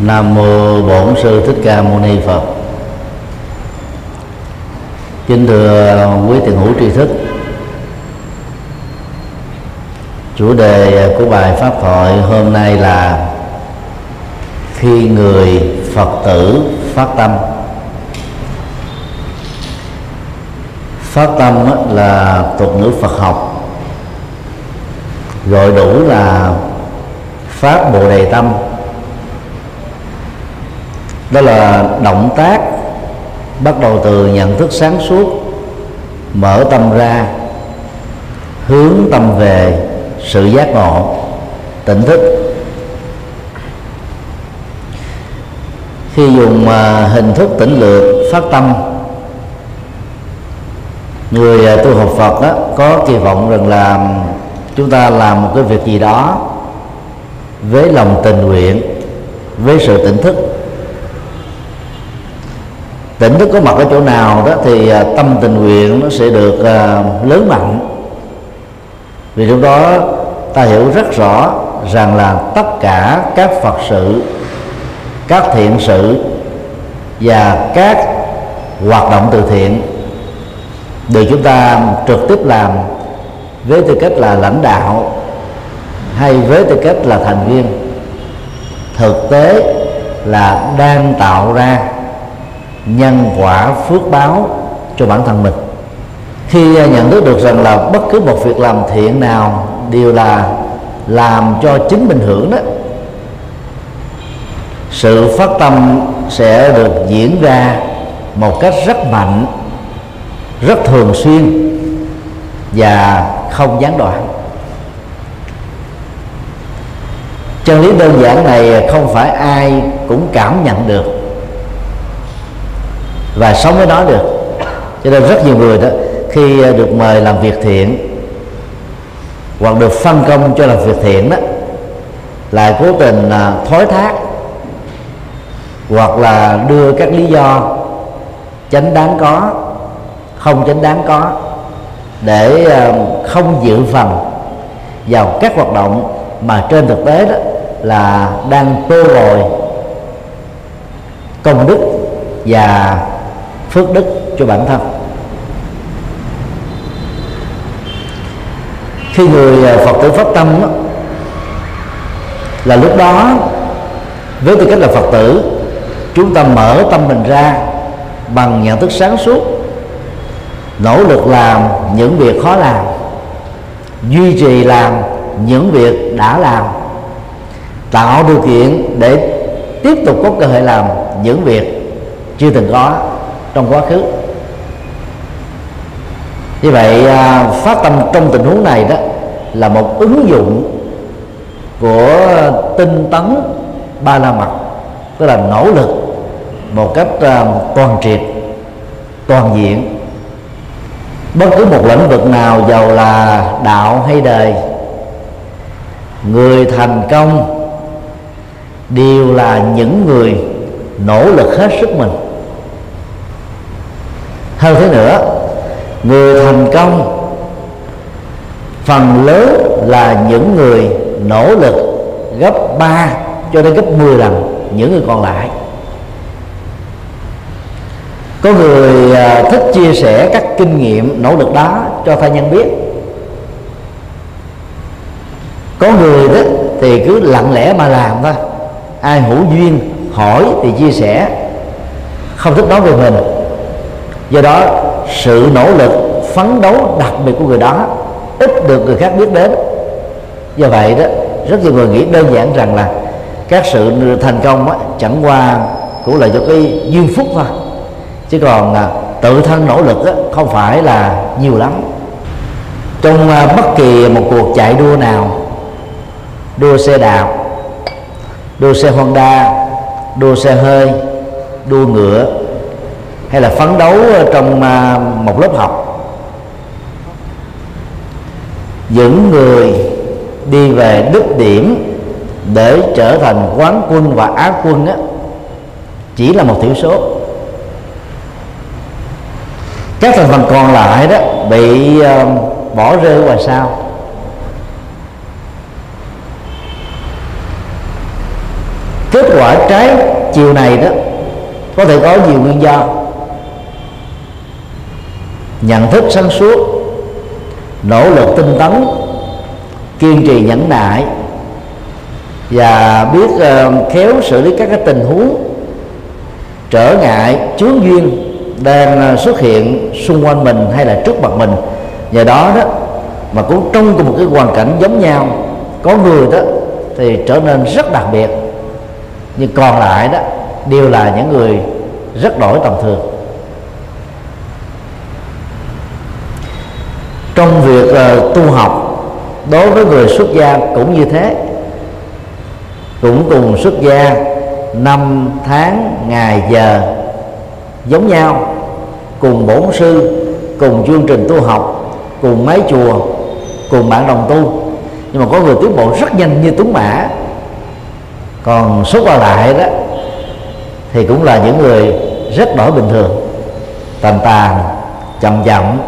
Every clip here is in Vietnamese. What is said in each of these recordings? Nam Mô Bổn Sư Thích Ca Mâu Ni Phật. Kính thưa quý thiền hữu tri thức, chủ đề của bài pháp thoại hôm nay là khi người Phật tử phát tâm. Phát tâm là thuật ngữ Phật học, gọi đủ là phát bồ đề tâm. Đó là động tác bắt đầu từ nhận thức sáng suốt, mở tâm ra, hướng tâm về sự giác ngộ, tỉnh thức. Khi dùng hình thức tỉnh lược phát tâm, người tu học Phật đó, có kỳ vọng rằng là chúng ta làm một cái việc gì đó với lòng tình nguyện, với sự tỉnh thức. Tỉnh thức có mặt ở chỗ nào đó thì tâm tình nguyện nó sẽ được lớn mạnh. Vì lúc đó ta hiểu rất rõ rằng là tất cả các Phật sự, các thiện sự và các hoạt động từ thiện được chúng ta trực tiếp làm với tư cách là lãnh đạo hay với tư cách là thành viên, thực tế là đang tạo ra nhân quả phước báo cho bản thân mình. Khi nhận thức được rằng là bất cứ một việc làm thiện nào đều là làm cho chính mình hưởng đó, sự phát tâm sẽ được diễn ra một cách rất mạnh, rất thường xuyên và không gián đoạn. Chân lý đơn giản này không phải ai cũng cảm nhận được và sống với nó được. Cho nên rất nhiều người đó khi được mời làm việc thiện hoặc được phân công cho làm việc thiện đó, lại cố tình thối thác hoặc là đưa các lý do chánh đáng có, không chánh đáng có để không dự phần vào các hoạt động mà trên thực tế đó là đang tô rồi công đức và phước đức cho bản thân. Khi người Phật tử phát tâm đó, là lúc đó với tư cách là Phật tử, chúng ta mở tâm mình ra bằng nhận thức sáng suốt, nỗ lực làm những việc khó làm, duy trì làm những việc đã làm, tạo điều kiện để tiếp tục có cơ hội làm những việc chưa từng có trong quá khứ. Như vậy phát tâm trong tình huống này đó là một ứng dụng của tinh tấn ba la mật, tức là nỗ lực một cách toàn triệt, toàn diện. Bất cứ một lĩnh vực nào, dầu là đạo hay đời, người thành công đều là những người nỗ lực hết sức mình. Hơn thế nữa, người thành công phần lớn là những người nỗ lực gấp 3 cho đến gấp 10 lần những người còn lại. Có người thích chia sẻ các kinh nghiệm nỗ lực đó cho tha nhân biết. Có người đó thì cứ lặng lẽ mà làm thôi, ai hữu duyên hỏi thì chia sẻ, không thích nói về mình. Do đó sự nỗ lực phấn đấu đặc biệt của người đó ít được người khác biết đến. Do vậy đó, rất nhiều người nghĩ đơn giản rằng là các sự thành công đó, chẳng qua cũng là do cái duyên phúc thôi, chứ còn tự thân nỗ lực đó, không phải là nhiều lắm. Trong bất kỳ một cuộc chạy đua nào, đua xe đạp, đua xe Honda, đua xe hơi, đua ngựa, hay là phấn đấu trong một lớp học, những người đi về đích điểm để trở thành quán quân và á quân á, chỉ là một thiểu số. Các thành phần còn lại đó bị bỏ rơi ngoài sau. kết quả trái chiều này đó có thể có nhiều nguyên do. Nhận thức sáng suốt, nỗ lực tinh tấn, kiên trì nhẫn nại và biết khéo xử lý các cái tình huống trở ngại, chướng duyên đang xuất hiện xung quanh mình hay là trước mặt mình. Nhờ đó đó mà cũng trong cùng một cái hoàn cảnh giống nhau, có người đó thì trở nên rất đặc biệt, nhưng còn lại đó đều là những người rất đổi tầm thường. Trong việc tu học, đối với người xuất gia cũng như thế, cũng cùng xuất gia năm tháng ngày giờ giống nhau, cùng bổn sư, cùng chương trình tu học, cùng mái chùa, cùng bạn đồng tu, nhưng mà có người tiến bộ rất nhanh như tuấn mã, còn số còn lại đó thì cũng là những người rất đổi bình thường, tàn tàn, chậm chậm,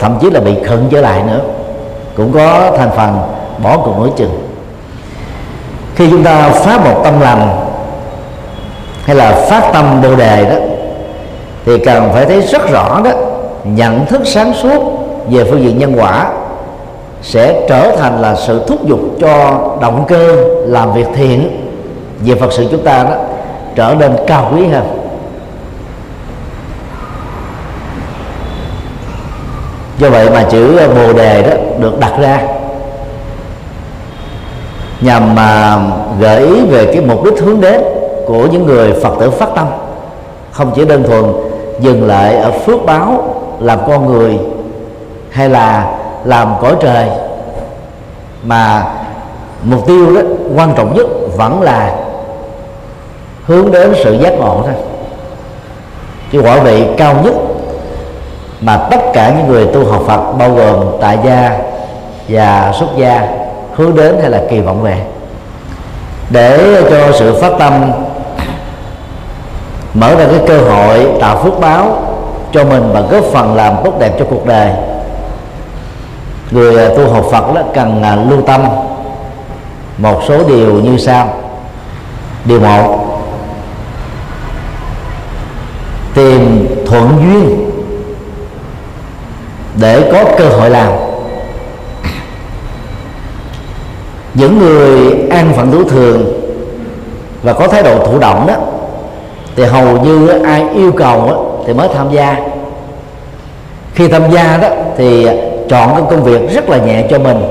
thậm chí là bị khựng trở lại nữa, cũng có thành phần bỏ cuộc nửa chừng. Khi chúng ta phát một tâm lành hay là phát tâm Bồ Đề đó thì cần phải thấy rất rõ đó, nhận thức sáng suốt về phương diện nhân quả sẽ trở thành là sự thúc giục cho động cơ làm việc thiện về Phật sự chúng ta đó trở nên cao quý hơn. Do vậy mà chữ Bồ Đề đó được đặt ra nhằm mà gợi ý về cái mục đích hướng đến của những người Phật tử phát tâm, không chỉ đơn thuần dừng lại ở phước báo làm con người hay là làm cõi trời, mà mục tiêu đó quan trọng nhất vẫn là hướng đến sự giác ngộ thôi. Chứ quả vị cao nhất mà tất cả những người tu học Phật, bao gồm tại gia và xuất gia, hướng đến hay là kỳ vọng về. Để cho sự phát tâm mở ra cái cơ hội tạo phước báo cho mình và góp phần làm tốt đẹp cho cuộc đời, người tu học Phật đó cần lưu tâm một số điều như sau. Điều một, tìm thuận duyên để có cơ hội làm. Những người an phận thủ thường và có thái độ thụ động đó thì hầu như ai yêu cầu đó thì mới tham gia. Khi tham gia đó thì chọn cái công việc rất là nhẹ cho mình,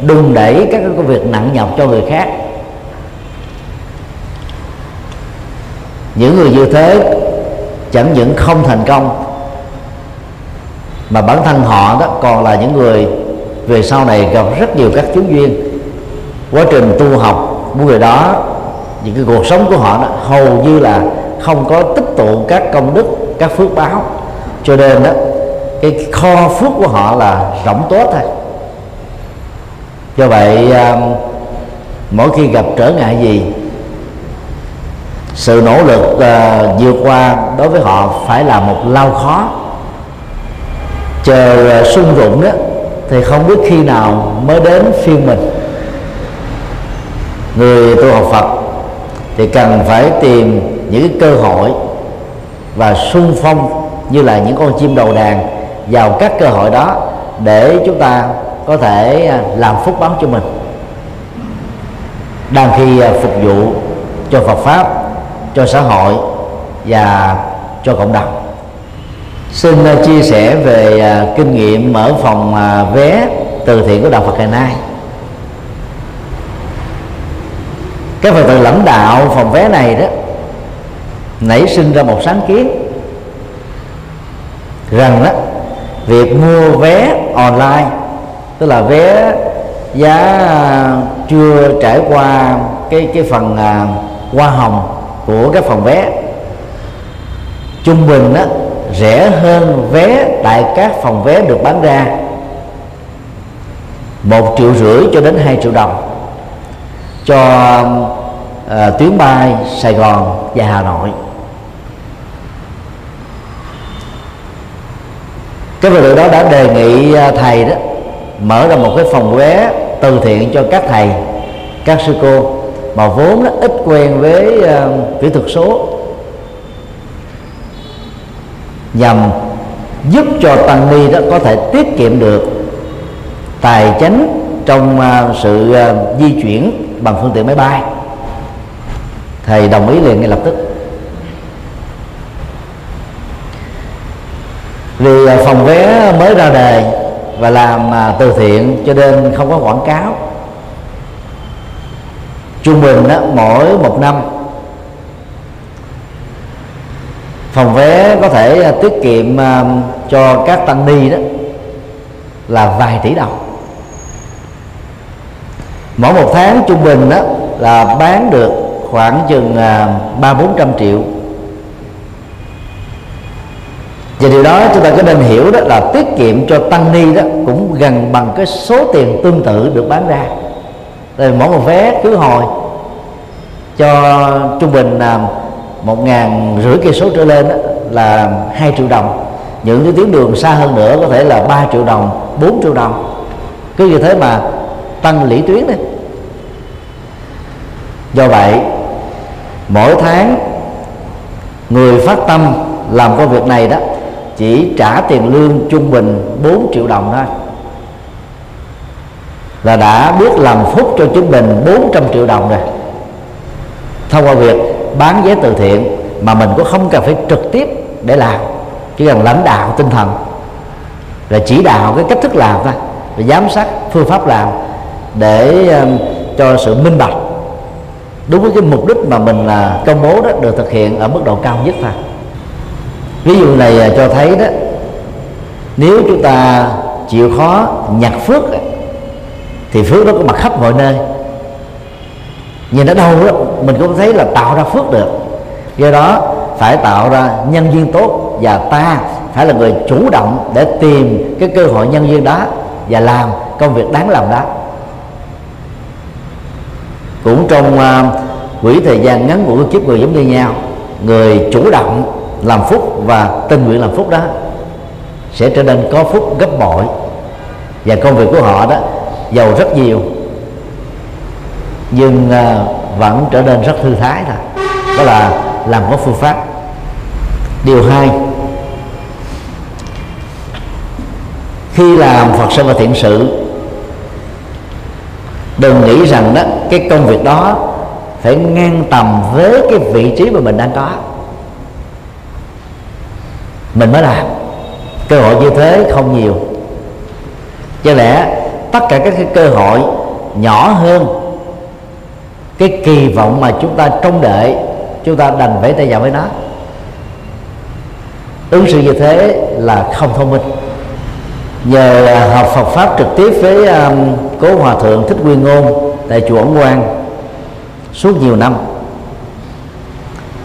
đừng đẩy các công việc nặng nhọc cho người khác. Những người như thế chẳng những không thành công mà bản thân họ đó còn là những người về sau này gặp rất nhiều các chướng duyên. Quá trình tu học của người đó, những cái cuộc sống của họ đó hầu như là không có tích tụ các công đức, các phước báo, cho nên đó cái kho phước của họ là rỗng tuếch thôi. Do vậy mỗi khi gặp trở ngại gì, sự nỗ lực vượt qua đối với họ phải là một lao khó. Chờ sung rụng đó thì không biết khi nào mới đến phiên mình. Người tu học Phật thì cần phải tìm những cơ hội và xung phong như là những con chim đầu đàn vào các cơ hội đó để chúng ta có thể làm phúc báo cho mình. Đang khi phục vụ cho Phật Pháp, cho xã hội và cho cộng đồng. Xin chia sẻ về kinh nghiệm mở phòng vé từ thiện của Đạo Phật ngày nay. Các Phật tử lãnh đạo phòng vé này đó nảy sinh ra một sáng kiến rằng đó, việc mua vé online, tức là vé giá chưa trải qua cái phần hoa hồng của các phòng vé, trung bình đó rẻ hơn vé tại các phòng vé được bán ra 1,5 triệu cho đến 2 triệu đồng cho tuyến bay Sài Gòn và Hà Nội. Cái người đó đã đề nghị thầy đó mở ra một cái phòng vé từ thiện cho các thầy, các sư cô mà vốn nó ít quen với kỹ thuật số, nhằm giúp cho tăng ni đó có thể tiết kiệm được tài chính trong sự di chuyển bằng phương tiện máy bay. Thầy đồng ý liền ngay lập tức. Vì phòng vé mới ra đề và làm từ thiện cho nên không có quảng cáo. Trung bình đó, mỗi một năm phòng vé có thể tiết kiệm cho các tăng ni đó là vài tỷ đồng. Mỗi một tháng trung bình đó là bán được khoảng chừng 300-400 triệu. Và điều đó chúng ta có nên hiểu đó là tiết kiệm cho tăng ni đó cũng gần bằng cái số tiền tương tự được bán ra. Rồi mỗi một vé khứ hồi cho trung bình là 1.500 km trở lên đó, là 2 triệu đồng. Những cái tuyến đường xa hơn nữa có thể là 3 triệu đồng, 4 triệu đồng. Cứ như thế mà tăng lũy tuyến đấy. Do vậy mỗi tháng người phát tâm làm công việc này đó chỉ trả tiền lương trung bình 4 triệu đồng thôi là đã biết làm phúc cho trung bình 400 triệu đồng rồi, thông qua việc bán vé từ thiện mà mình cũng không cần phải trực tiếp để làm, chỉ cần lãnh đạo tinh thần là chỉ đạo cái cách thức làm thôi, và giám sát phương pháp làm để cho sự minh bạch đúng với cái mục đích mà mình là công bố đó được thực hiện ở mức độ cao nhất thôi. Ví dụ này cho thấy đó, nếu chúng ta chịu khó nhặt phước thì phước nó có mặt khắp mọi nơi, nhìn ở đâu đó mình cũng thấy là tạo ra phước được. Do đó phải tạo ra nhân duyên tốt, và ta phải là người chủ động để tìm cái cơ hội nhân duyên đó và làm công việc đáng làm đó. Cũng trong quỹ thời gian ngắn ngủi kiếp người giống như nhau, người chủ động làm phúc và tình nguyện làm phúc đó sẽ trở nên có phúc gấp bội, và công việc của họ đó giàu rất nhiều nhưng vẫn trở nên rất thư thái thôi. Đó là làm có phương pháp. Điều hai, khi làm Phật sự và thiện sự, đừng nghĩ rằng đó cái công việc đó phải ngang tầm với cái vị trí mà mình đang có mình mới làm. Cơ hội như thế không nhiều. Cho lẽ tất cả các cái cơ hội nhỏ hơn cái kỳ vọng mà chúng ta trông đợi, chúng ta đành vẫy tay vào với nó. Ứng xử như thế là không thông minh. Nhờ học Phật pháp trực tiếp với cố hòa thượng Thích Nguyên Ngôn tại chùa Ấn Quang suốt nhiều năm,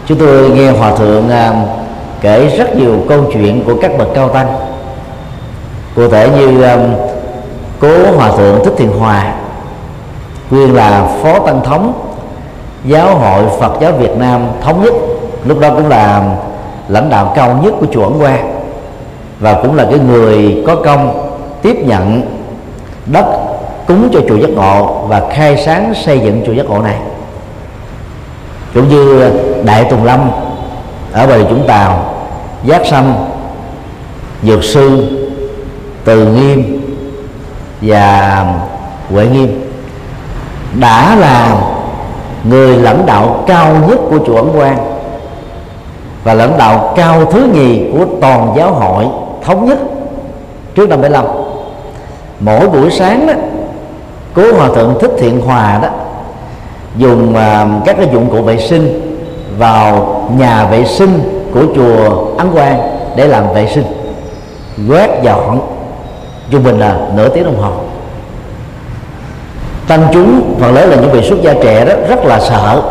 chúng tôi nghe hòa thượng kể rất nhiều câu chuyện của các bậc cao tăng. Cụ thể như cố hòa thượng Thích Thiện Hòa, nguyên là phó tăng thống Giáo hội Phật giáo Việt Nam Thống nhất, lúc đó cũng là lãnh đạo cao nhất của chùa Ấn Quang, và cũng là cái người có công tiếp nhận đất cúng cho chùa Giác Ngộ và khai sáng xây dựng chùa Giác Ngộ này. Cũng như Đại Tùng Lâm ở Bà Rịa Vũng Tàu, Giác Sâm, Dược Sư, Từ Nghiêm và Huệ Nghiêm đã là người lãnh đạo cao nhất của chùa Ấn Quang và lãnh đạo cao thứ nhì của toàn Giáo hội Thống nhất trước năm 75. Mỗi buổi sáng đó, cố hòa thượng Thích Thiện Hòa đó dùng các cái dụng cụ vệ sinh vào nhà vệ sinh của chùa Ấn Quang để làm vệ sinh, quét dọn trung bình là nửa tiếng đồng hồ. Tăng chúng phần lớn là những vị xuất gia trẻ đó rất là sợ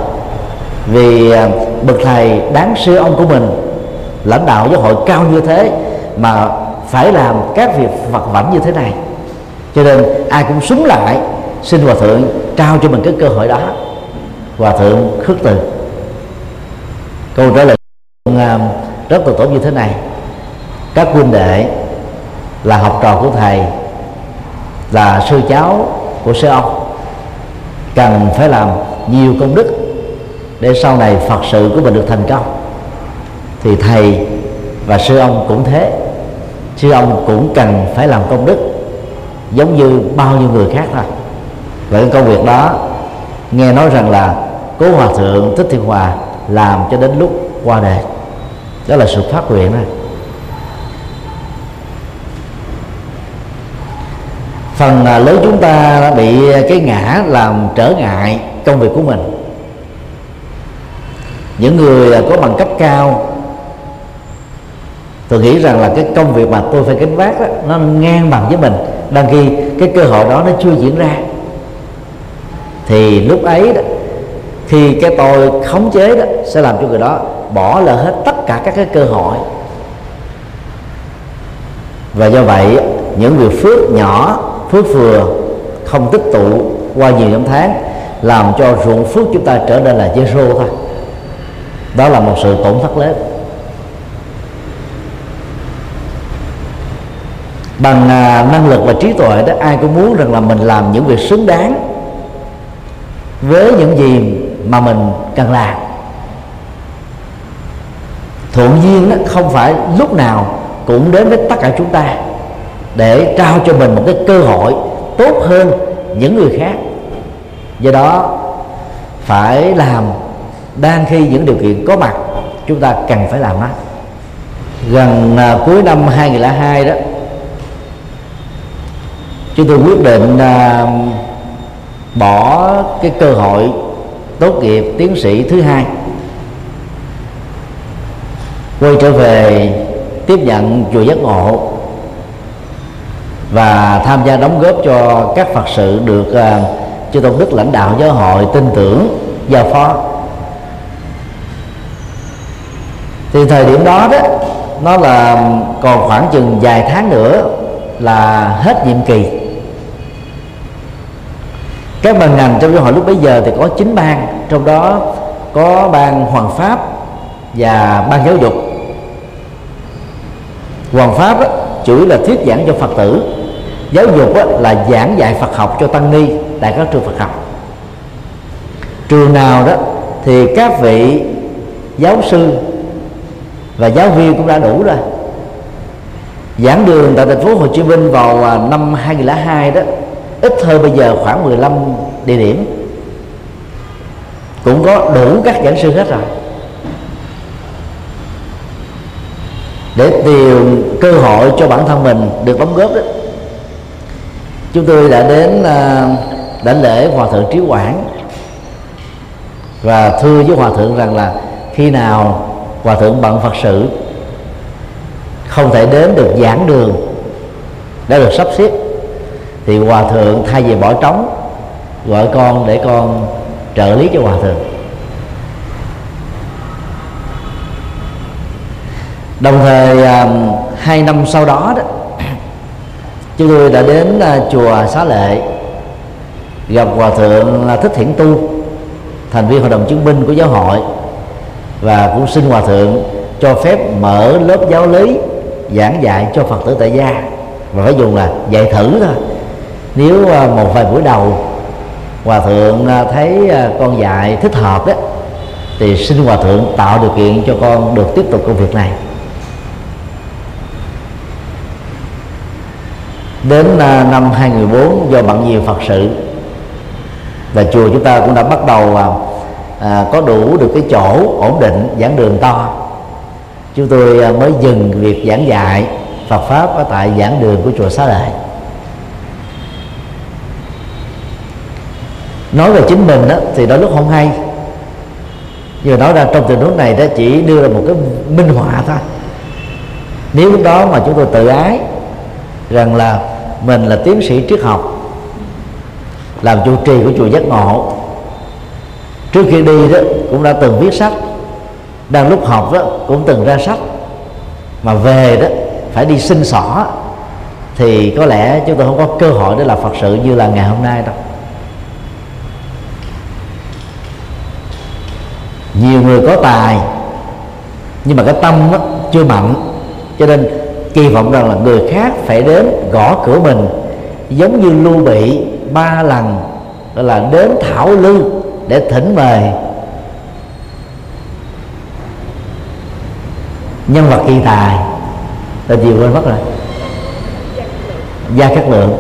vì bậc thầy đáng sư ông của mình lãnh đạo giáo hội cao như thế mà phải làm các việc vặt vãnh như thế này, cho nên ai cũng súng lại xin hòa thượng trao cho mình cái cơ hội đó. Hòa thượng khước từ. Câu trả lời rất tổ như thế này: các huynh đệ là học trò của thầy, là sư cháu của sư ông, cần phải làm nhiều công đức để sau này Phật sự của mình được thành công, thì thầy và sư ông cũng thế. Sư ông cũng cần phải làm công đức giống như bao nhiêu người khác thôi. Và cái công việc đó nghe nói rằng là cố hòa thượng Thích Thiện Hòa làm cho đến lúc qua đời, đó là sự phát nguyện này. Phần lớn chúng ta đã bị cái ngã làm trở ngại công việc của mình. Những người có bằng cấp cao, tôi nghĩ rằng là cái công việc mà tôi phải gánh vác đó, nó ngang bằng với mình, đăng khi cái cơ hội đó nó chưa diễn ra. Thì lúc ấy đó, thì cái tôi khống chế đó sẽ làm cho người đó bỏ lỡ hết tất cả các cái cơ hội. Và do vậy, những người phước nhỏ, phước vừa không tích tụ qua nhiều năm tháng, làm cho ruộng phước chúng ta trở nên là zero thôi. Đó là một sự tổn thất lớn. Bằng năng lực và trí tuệ đó, ai cũng muốn rằng là mình làm những việc xứng đáng với những gì mà mình cần làm. Thuận duyên đó không phải lúc nào cũng đến với tất cả chúng ta, để trao cho mình một cái cơ hội tốt hơn những người khác. Do đó phải làm đang khi những điều kiện có mặt, chúng ta cần phải làm đó. Gần cuối năm 2002 đó, chúng tôi quyết định bỏ cái cơ hội tốt nghiệp tiến sĩ thứ hai, quay trở về tiếp nhận chùa Giác Ngộ và tham gia đóng góp cho các Phật sự được chư Tôn Đức lãnh đạo giáo hội tin tưởng giao phó. Thì thời điểm đó đó, nó là còn khoảng chừng vài tháng nữa là hết nhiệm kỳ. Các ban ngành trong giáo hội lúc bấy giờ thì có 9 ban, trong đó có ban Hoàng Pháp và ban giáo dục. Hoàng Pháp đó, chủ yếu là thuyết giảng cho Phật tử, giáo dục đó, là giảng dạy Phật học cho tăng ni tại các trường Phật học. Trường nào đó thì các vị giáo sư và giáo viên cũng đã đủ rồi. Giảng đường tại thành phố Hồ Chí Minh vào năm 2002 đó, ít hơn bây giờ khoảng 15 địa điểm, cũng có đủ các giảng sư hết rồi. Để tìm cơ hội cho bản thân mình được đóng góp đó, chúng tôi đã đến đảnh lễ Hòa Thượng Trí Quảng và thưa với Hòa Thượng rằng là khi nào Hòa Thượng bận Phật sự không thể đến được giảng đường đã được sắp xếp, thì Hòa Thượng thay vì bỏ trống gọi con để con trợ lý cho Hòa Thượng. Đồng thời 2 năm sau đó, đó chúng tôi đã đến chùa Xá Lệ gặp Hòa Thượng Thích Thiện Tu, thành viên hội đồng chứng minh của giáo hội, và cũng xin Hòa Thượng cho phép mở lớp giáo lý giảng dạy cho Phật tử tại gia, và phải dùng là dạy thử thôi. Nếu một vài buổi đầu Hòa Thượng thấy con dạy thích hợp đó, thì xin Hòa Thượng tạo điều kiện cho con được tiếp tục công việc này. Đến năm 2014, do bận nhiều Phật sự và chùa chúng ta cũng đã bắt đầu có đủ được cái chỗ ổn định giảng đường to, chúng tôi mới dừng việc giảng dạy Phật Pháp ở tại giảng đường của chùa Xá Lợi. Nói về chính mình đó, thì đôi lúc không hay, vừa nói ra trong tình huống này đó chỉ đưa ra một cái minh họa thôi. Nếu lúc đó mà chúng tôi tự ái rằng là mình là tiến sĩ triết học, làm chủ trì của chùa Giác Ngộ, trước khi đi đó cũng đã từng viết sách, đang lúc học đó cũng từng ra sách, mà về đó phải đi xin xỏ, thì có lẽ chúng tôi không có cơ hội để làm Phật sự như là ngày hôm nay đâu. Nhiều người có tài nhưng mà cái tâm đó chưa mạnh, cho nên kỳ vọng rằng là người khác phải đến gõ cửa mình, giống như Lưu Bị 3 lần gọi là đến thảo lư để thỉnh mời nhân vật thiên tài tên gì quên mất rồi, Gia Cát Lượng,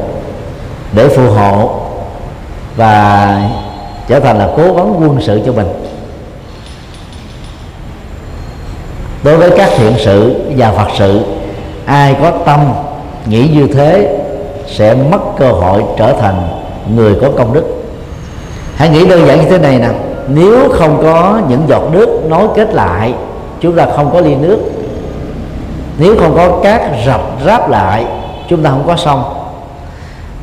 để phù hộ và trở thành là cố vấn quân sự cho mình đối với các thiện sự và Phật sự. Ai có tâm nghĩ như thế sẽ mất cơ hội trở thành người có công đức. Hãy nghĩ đơn giản như thế này nè, nếu không có những giọt nước nối kết lại, chúng ta không có ly nước. Nếu không có các rạch ráp lại, chúng ta không có sông.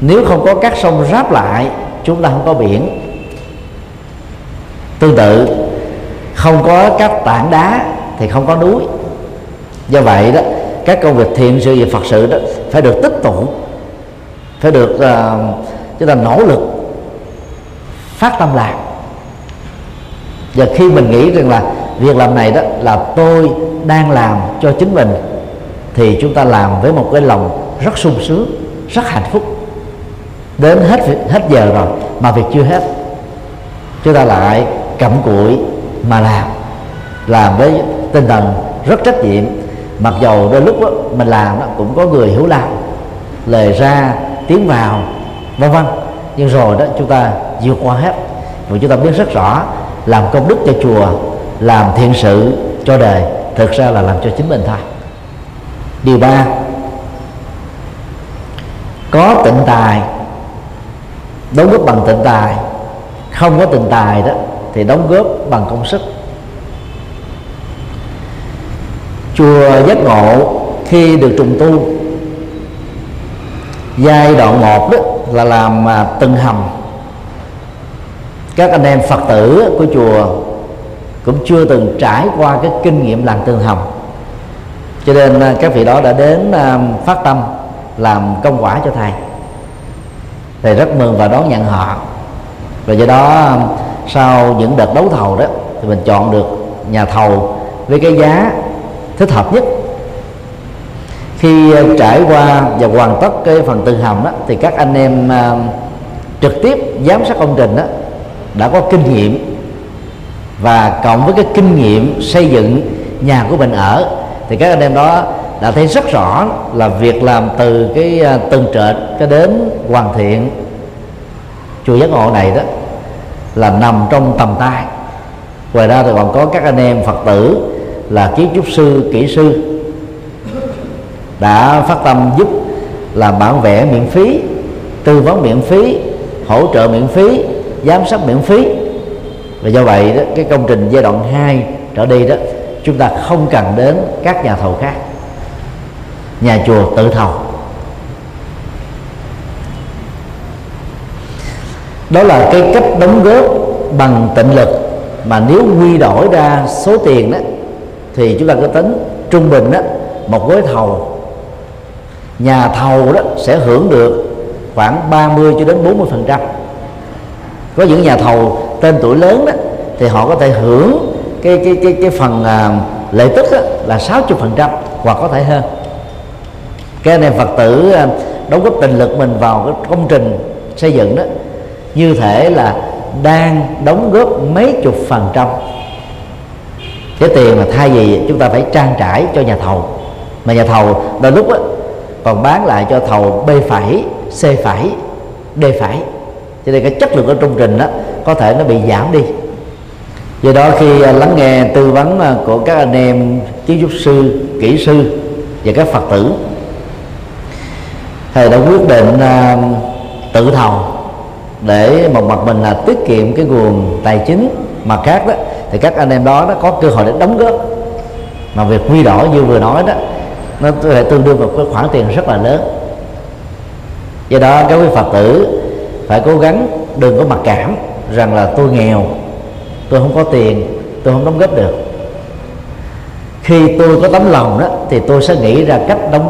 Nếu không có các sông ráp lại, chúng ta không có biển. Tương tự, không có các tảng đá thì không có núi. Do vậy đó, các công việc thiện sự và Phật sự đó phải được tích tụ, phải được chúng ta nỗ lực phát tâm làm. Và khi mình nghĩ rằng là việc làm này đó là tôi đang làm cho chính mình, thì chúng ta làm với một cái lòng rất sung sướng, rất hạnh phúc. Đến hết giờ rồi mà việc chưa hết, chúng ta lại cặm cụi mà làm với tinh thần rất trách nhiệm. Mặc dầu đôi lúc đó, mình làm đó, cũng có người hiểu lầm, lời ra tiếng vào vân vân, nhưng rồi đó chúng ta vượt qua hết. Và chúng ta biết rất rõ, làm công đức cho chùa, làm thiện sự cho đời thực ra là làm cho chính mình thôi. Điều 3, có tịnh tài đóng góp bằng tịnh tài, không có tịnh tài đó thì đóng góp bằng công sức. Chùa Giác Ngộ khi được trùng tu, giai đoạn 1 đó là làm từng hầm. Các anh em Phật tử của chùa cũng chưa từng trải qua cái kinh nghiệm làm từng hầm, cho nên các vị đó đã đến phát tâm làm công quả cho thầy. Thầy rất mừng và đón nhận họ. Và do đó sau những đợt đấu thầu đó thì mình chọn được nhà thầu với cái giá thích hợp nhất. Khi trải qua và hoàn tất cái phần tự hầm đó, thì các anh em trực tiếp giám sát công trình đó đã có kinh nghiệm, và cộng với cái kinh nghiệm xây dựng nhà của mình ở, thì các anh em đó đã thấy rất rõ là việc làm từ cái tầng trệt cho đến hoàn thiện chùa Giác Ngộ này đó là nằm trong tầm tay. Ngoài ra thì còn có các anh em Phật tử là kiến trúc sư, kỹ sư đã phát tâm giúp làm bản vẽ miễn phí, tư vấn miễn phí, hỗ trợ miễn phí, giám sát miễn phí. Và do vậy đó, cái công trình giai đoạn 2 trở đi đó, chúng ta không cần đến các nhà thầu khác, nhà chùa tự thầu. Đó là cái cách đóng góp bằng tịnh lực, mà nếu quy đổi ra số tiền đó thì chúng ta cứ tính trung bình đó, một gói thầu, nhà thầu đó sẽ hưởng được khoảng 30 cho đến 40%. Có những nhà thầu tên tuổi lớn đó thì họ có thể hưởng cái phần lợi tức đó là 60% hoặc có thể hơn. Các anh em Phật tử đóng góp tình lực mình vào cái công trình xây dựng đó, như thể là đang đóng góp mấy chục % cái tiền mà thay vì chúng ta phải trang trải cho nhà thầu, mà nhà thầu đôi lúc đó, còn bán lại cho thầu B phẩy, C phẩy, D phẩy, cho nên cái chất lượng của công trình đó có thể nó bị giảm đi. Do đó khi lắng nghe tư vấn của các anh em kiến trúc sư, kỹ sư và các Phật tử, thầy đã quyết định tự thầu để một mặt mình là tiết kiệm cái nguồn tài chính, mà khác đó thì các anh em đó nó có cơ hội để đóng góp. Mà việc quy đổi như vừa nói đó nó tương đương một cái khoản tiền rất là lớn. Do đó các quý Phật tử phải cố gắng đừng có mặc cảm rằng là tôi nghèo, tôi không có tiền, tôi không đóng góp được. Khi tôi có tấm lòng đó thì tôi sẽ nghĩ ra cách đóng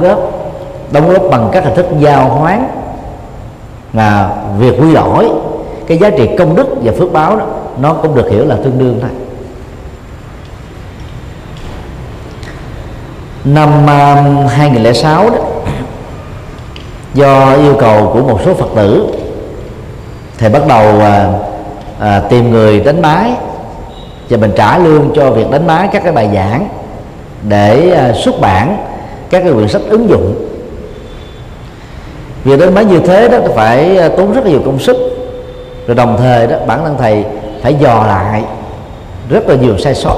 góp bằng các hình thức giao hoán, mà việc quy đổi cái giá trị công đức và phước báo đó nó cũng được hiểu là tương đương thôi. 2006 đó, do yêu cầu của một số Phật tử, thầy bắt đầu tìm người đánh máy và mình trả lương cho việc đánh máy các cái bài giảng để xuất bản các cái quyển sách ứng dụng. Việc đánh máy như thế đó phải tốn rất là nhiều công sức, rồi đồng thời đó bản thân thầy phải dò lại rất là nhiều sai sót,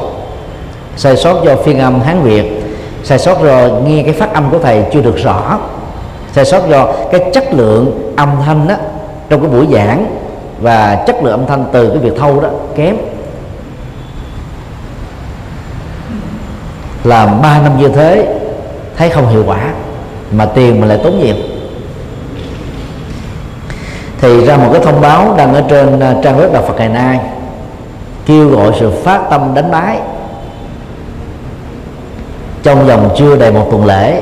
sai sót do phiên âm Hán Việt, sai sót do nghe cái phát âm của thầy chưa được rõ, sai sót do cái chất lượng âm thanh đó trong cái buổi giảng và chất lượng âm thanh từ cái việc thâu đó kém. Làm 3 năm như thế thấy không hiệu quả mà tiền mình lại tốn nhiều. Thì ra một cái thông báo đăng ở trên trang web Đạo Phật Ngày Nay kêu gọi sự phát tâm đánh bái. Trong vòng chưa đầy một tuần lễ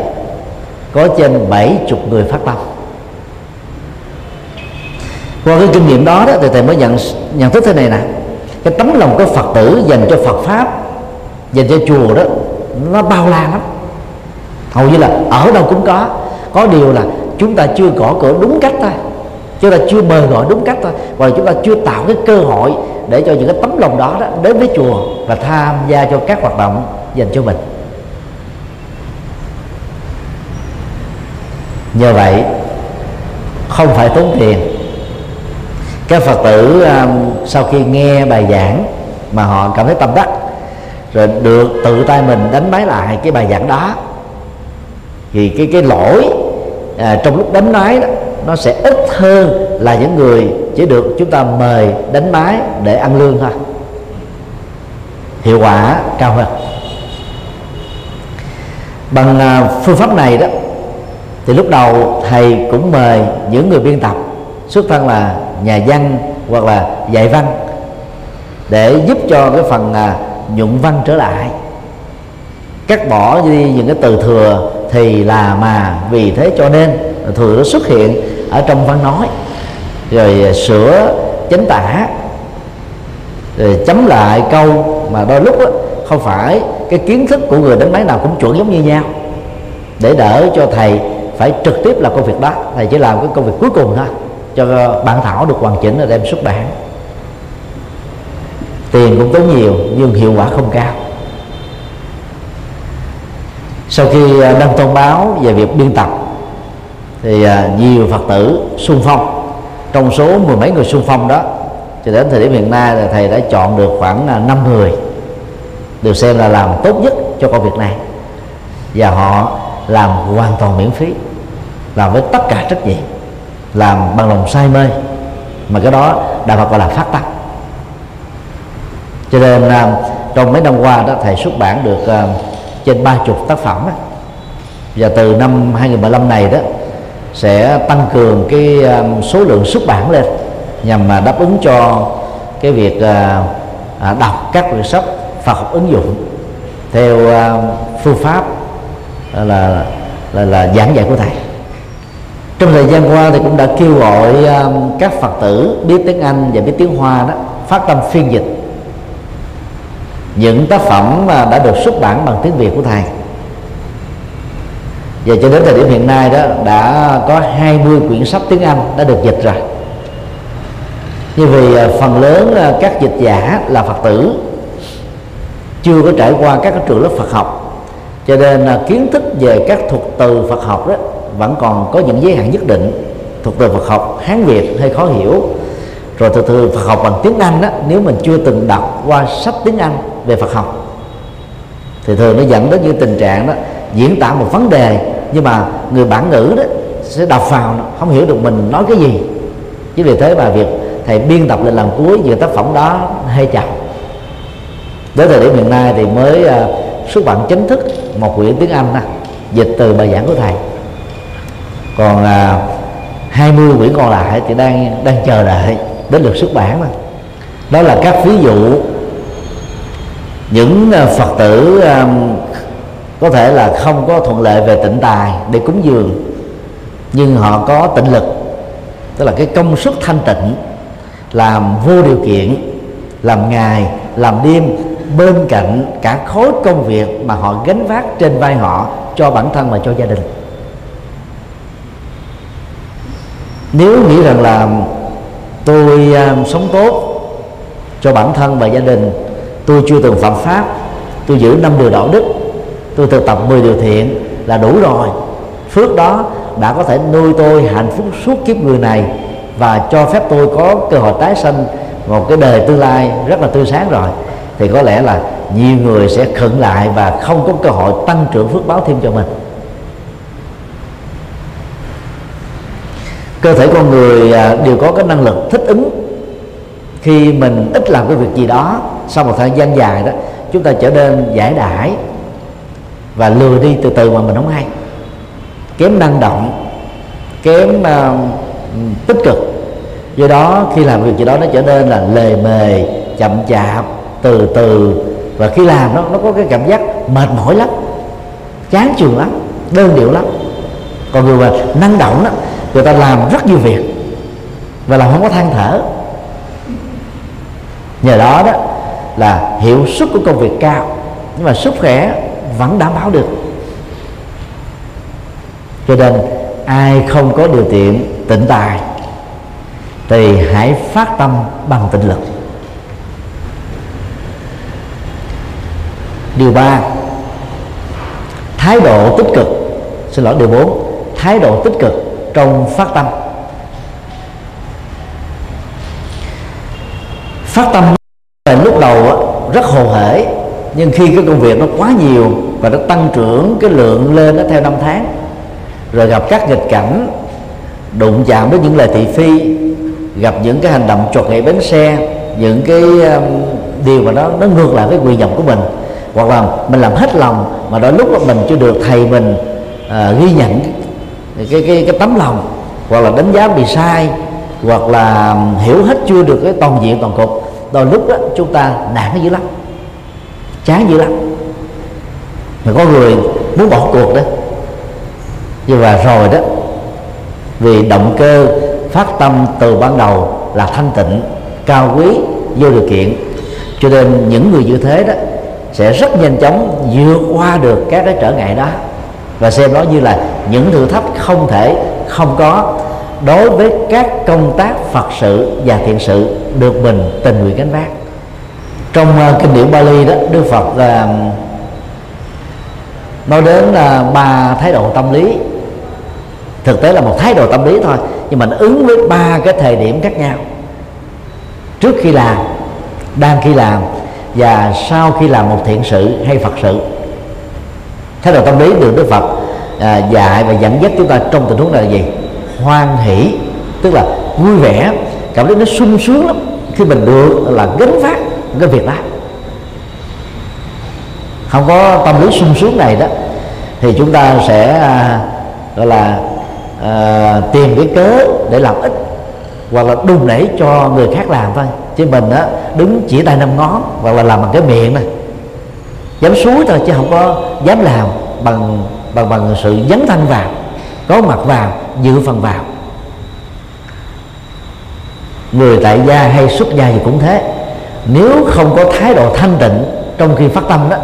có trên 70 người phát tâm. Qua cái kinh nghiệm đó, thì thầy mới nhận thức thế này nè: cái tấm lòng của Phật tử dành cho Phật Pháp, dành cho chùa đó, nó bao la lắm, hầu như là ở đâu cũng có. Có điều là chúng ta chưa gõ cửa đúng cách thôi, chúng ta chưa mời gọi đúng cách thôi, và chúng ta chưa tạo cái cơ hội để cho những cái tấm lòng đó, đến với chùa và tham gia cho các hoạt động dành cho mình. Nhờ vậy không phải tốn tiền, các Phật tử sau khi nghe bài giảng mà họ cảm thấy tâm đắc, rồi được tự tay mình đánh máy lại cái bài giảng đó, thì cái lỗi trong lúc đánh máy đó nó sẽ ít hơn là những người chỉ được chúng ta mời đánh máy để ăn lương thôi, hiệu quả cao hơn. Bằng phương pháp này đó thì lúc đầu thầy cũng mời những người biên tập xuất thân là nhà văn hoặc là dạy văn để giúp cho cái phần nhuận văn trở lại, cắt bỏ đi những cái từ thừa thì là mà vì thế cho nên, thừa nó xuất hiện ở trong văn nói, rồi sửa chánh tả, rồi chấm lại câu mà đôi lúc đó, không phải cái kiến thức của người đánh máy nào cũng chuẩn giống như nhau, để đỡ cho thầy phải trực tiếp làm công việc đó. Thầy chỉ làm cái công việc cuối cùng thôi, cho bản thảo được hoàn chỉnh rồi đem xuất bản. Tiền cũng tốn nhiều nhưng hiệu quả không cao. Sau khi đăng thông báo về việc biên tập thì nhiều Phật tử xung phong. Trong số mười mấy người xung phong đó thì đến thời điểm hiện nay là thầy đã chọn được khoảng 5 người được xem là làm tốt nhất cho công việc này, và họ làm hoàn toàn miễn phí, làm với tất cả trách nhiệm, làm bằng lòng say mê, mà cái đó đạo Phật gọi là phát tâm. Cho nên trong mấy năm qua đó thầy xuất bản được trên 30 tác phẩm đó. Và từ năm 2015 này đó sẽ tăng cường cái số lượng xuất bản lên nhằm mà đáp ứng cho cái việc đọc các quyển sách Phật học ứng dụng theo phương pháp là giảng dạy của thầy. Trong thời gian qua thì cũng đã kêu gọi các Phật tử biết tiếng Anh và biết tiếng Hoa đó phát tâm phiên dịch những tác phẩm mà đã được xuất bản bằng tiếng Việt của thầy. Và cho đến thời điểm hiện nay đó đã có 20 quyển sách tiếng Anh đã được dịch rồi. Nhưng vì phần lớn các dịch giả là Phật tử chưa có trải qua các trường lớp Phật học, cho nên kiến thức về các thuật từ Phật học đó vẫn còn có những giới hạn nhất định. Thuật từ Phật học Hán Việt hơi khó hiểu, rồi thuật từ Phật học bằng tiếng Anh đó, nếu mình chưa từng đọc qua sách tiếng Anh về Phật học thì thường nó dẫn đến những tình trạng đó diễn tả một vấn đề nhưng mà người bản ngữ đó sẽ đọc vào không hiểu được mình nói cái gì. Chứ vì thế mà việc thầy biên tập lên lần cuối những tác phẩm đó hơi chậm. Đến thời điểm hiện nay thì mới xuất bản chính thức một quyển tiếng Anh dịch từ bài giảng của thầy, còn 20 quyển còn lại thì đang chờ đợi đến lượt xuất bản. Đó là các ví dụ những Phật tử có thể là không có thuận lợi về tịnh tài để cúng dường, nhưng họ có tịnh lực, tức là cái công suất thanh tịnh, làm vô điều kiện, làm ngày làm đêm bên cạnh cả khối công việc mà họ gánh vác trên vai họ cho bản thân và cho gia đình. Nếu nghĩ rằng là tôi sống tốt cho bản thân và gia đình: tôi chưa từng phạm pháp, tôi giữ 5 điều đạo đức, tôi thực tập 10 điều thiện là đủ rồi. Phước đó đã có thể nuôi tôi hạnh phúc suốt kiếp người này và cho phép tôi có cơ hội tái sanh một cái đời tương lai rất là tươi sáng rồi. Thì có lẽ là nhiều người sẽ khựng lại và không có cơ hội tăng trưởng phước báo thêm cho mình. Cơ thể con người đều có cái năng lực thích ứng. Khi mình ít làm cái việc gì đó, sau một thời gian dài đó, chúng ta trở nên giải đãi và lười đi từ từ mà mình không hay, kém năng động, kém tích cực. Do đó khi làm việc gì đó nó trở nên là lề mề, chậm chạp, từ từ, và khi làm nó có cái cảm giác mệt mỏi lắm, chán chường lắm, đơn điệu lắm. Còn người mà năng động đó, người ta làm rất nhiều việc và làm không có than thở. Nhờ đó đó là hiệu suất của công việc cao nhưng mà sức khỏe vẫn đảm bảo được. Cho nên ai không có điều kiện tịnh tài thì hãy phát tâm bằng tịnh lực. Điều 3, thái độ tích cực. Xin lỗi, điều 4, thái độ tích cực trong phát tâm. Phát tâm lúc đầu rất hồ hởi, nhưng khi cái công việc nó quá nhiều và nó tăng trưởng cái lượng lên nó theo năm tháng, rồi gặp các nghịch cảnh, đụng chạm đến những lời thị phi, gặp những cái hành động chột ngày bến xe, những cái điều mà nó ngược lại với nguyện vọng của mình, hoặc là mình làm hết lòng mà đôi lúc mà mình chưa được thầy mình ghi nhận cái tấm lòng, hoặc là đánh giá bị sai, hoặc là hiểu hết chưa được cái toàn diện toàn cục. Đôi lúc đó chúng ta nản dữ lắm, chán dữ lắm, mà có người muốn bỏ cuộc đó. Nhưng mà rồi đó, vì động cơ phát tâm từ ban đầu là thanh tịnh, cao quý, vô điều kiện, cho nên những người như thế đó sẽ rất nhanh chóng vượt qua được các cái trở ngại đó và xem nó như là những thử thách không thể không có đối với các công tác Phật sự và thiện sự được mình tình nguyện gánh vác. Trong kinh điển Bali đó, Đức Phật nói đến 3 thái độ tâm lý. Thực tế là một thái độ tâm lý thôi, nhưng mà nó ứng với 3 cái thời điểm khác nhau: trước khi làm, đang khi làm và sau khi làm một thiện sự hay Phật sự. Thái độ tâm lý được Đức Phật dạy và dẫn dắt chúng ta trong tình huống này là gì? Hoan hỷ, tức là vui vẻ, cảm thấy nó sung sướng lắm khi mình được là gánh vác cái việc đó. Không có tâm lý sung sướng này đó thì chúng ta sẽ gọi là tìm cái cớ để làm ít, hoặc là đùn đẩy cho người khác làm thôi, chứ mình á đứng chỉ tay 5 ngón, hoặc là làm bằng cái miệng này, dám xúi thôi chứ không có dám làm bằng sự dấn thân vào, có mặt vào, dự phần vào. Người tại gia hay xuất gia gì cũng thế, nếu không có thái độ thanh tịnh trong khi phát tâm đó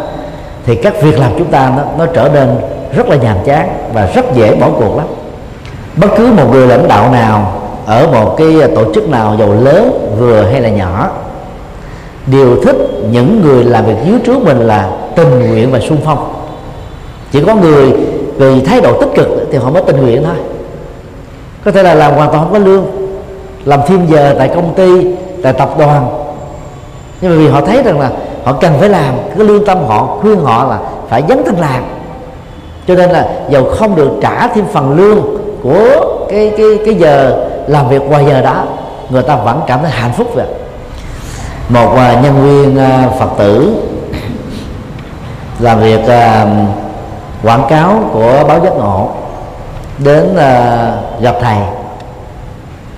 thì các việc làm chúng ta nó trở nên rất là nhàm chán và rất dễ bỏ cuộc lắm. Bất cứ một người lãnh đạo nào ở một cái tổ chức nào, dù lớn vừa hay là nhỏ, đều thích những người làm việc dưới trước mình là tình nguyện và xung phong. Chỉ có người vì thái độ tích cực thì họ mới tình nguyện thôi. Có thể là làm hoàn toàn không có lương, làm thêm giờ tại công ty, tại tập đoàn, nhưng mà vì họ thấy rằng là họ cần phải làm, cái lương tâm họ khuyên họ là phải dấn thân làm, cho nên là dầu không được trả thêm phần lương của cái giờ làm việc ngoài giờ đó, người ta vẫn cảm thấy hạnh phúc vậy. Một nhân viên Phật tử làm việc quảng cáo của báo Giác Ngộ đến gặp thầy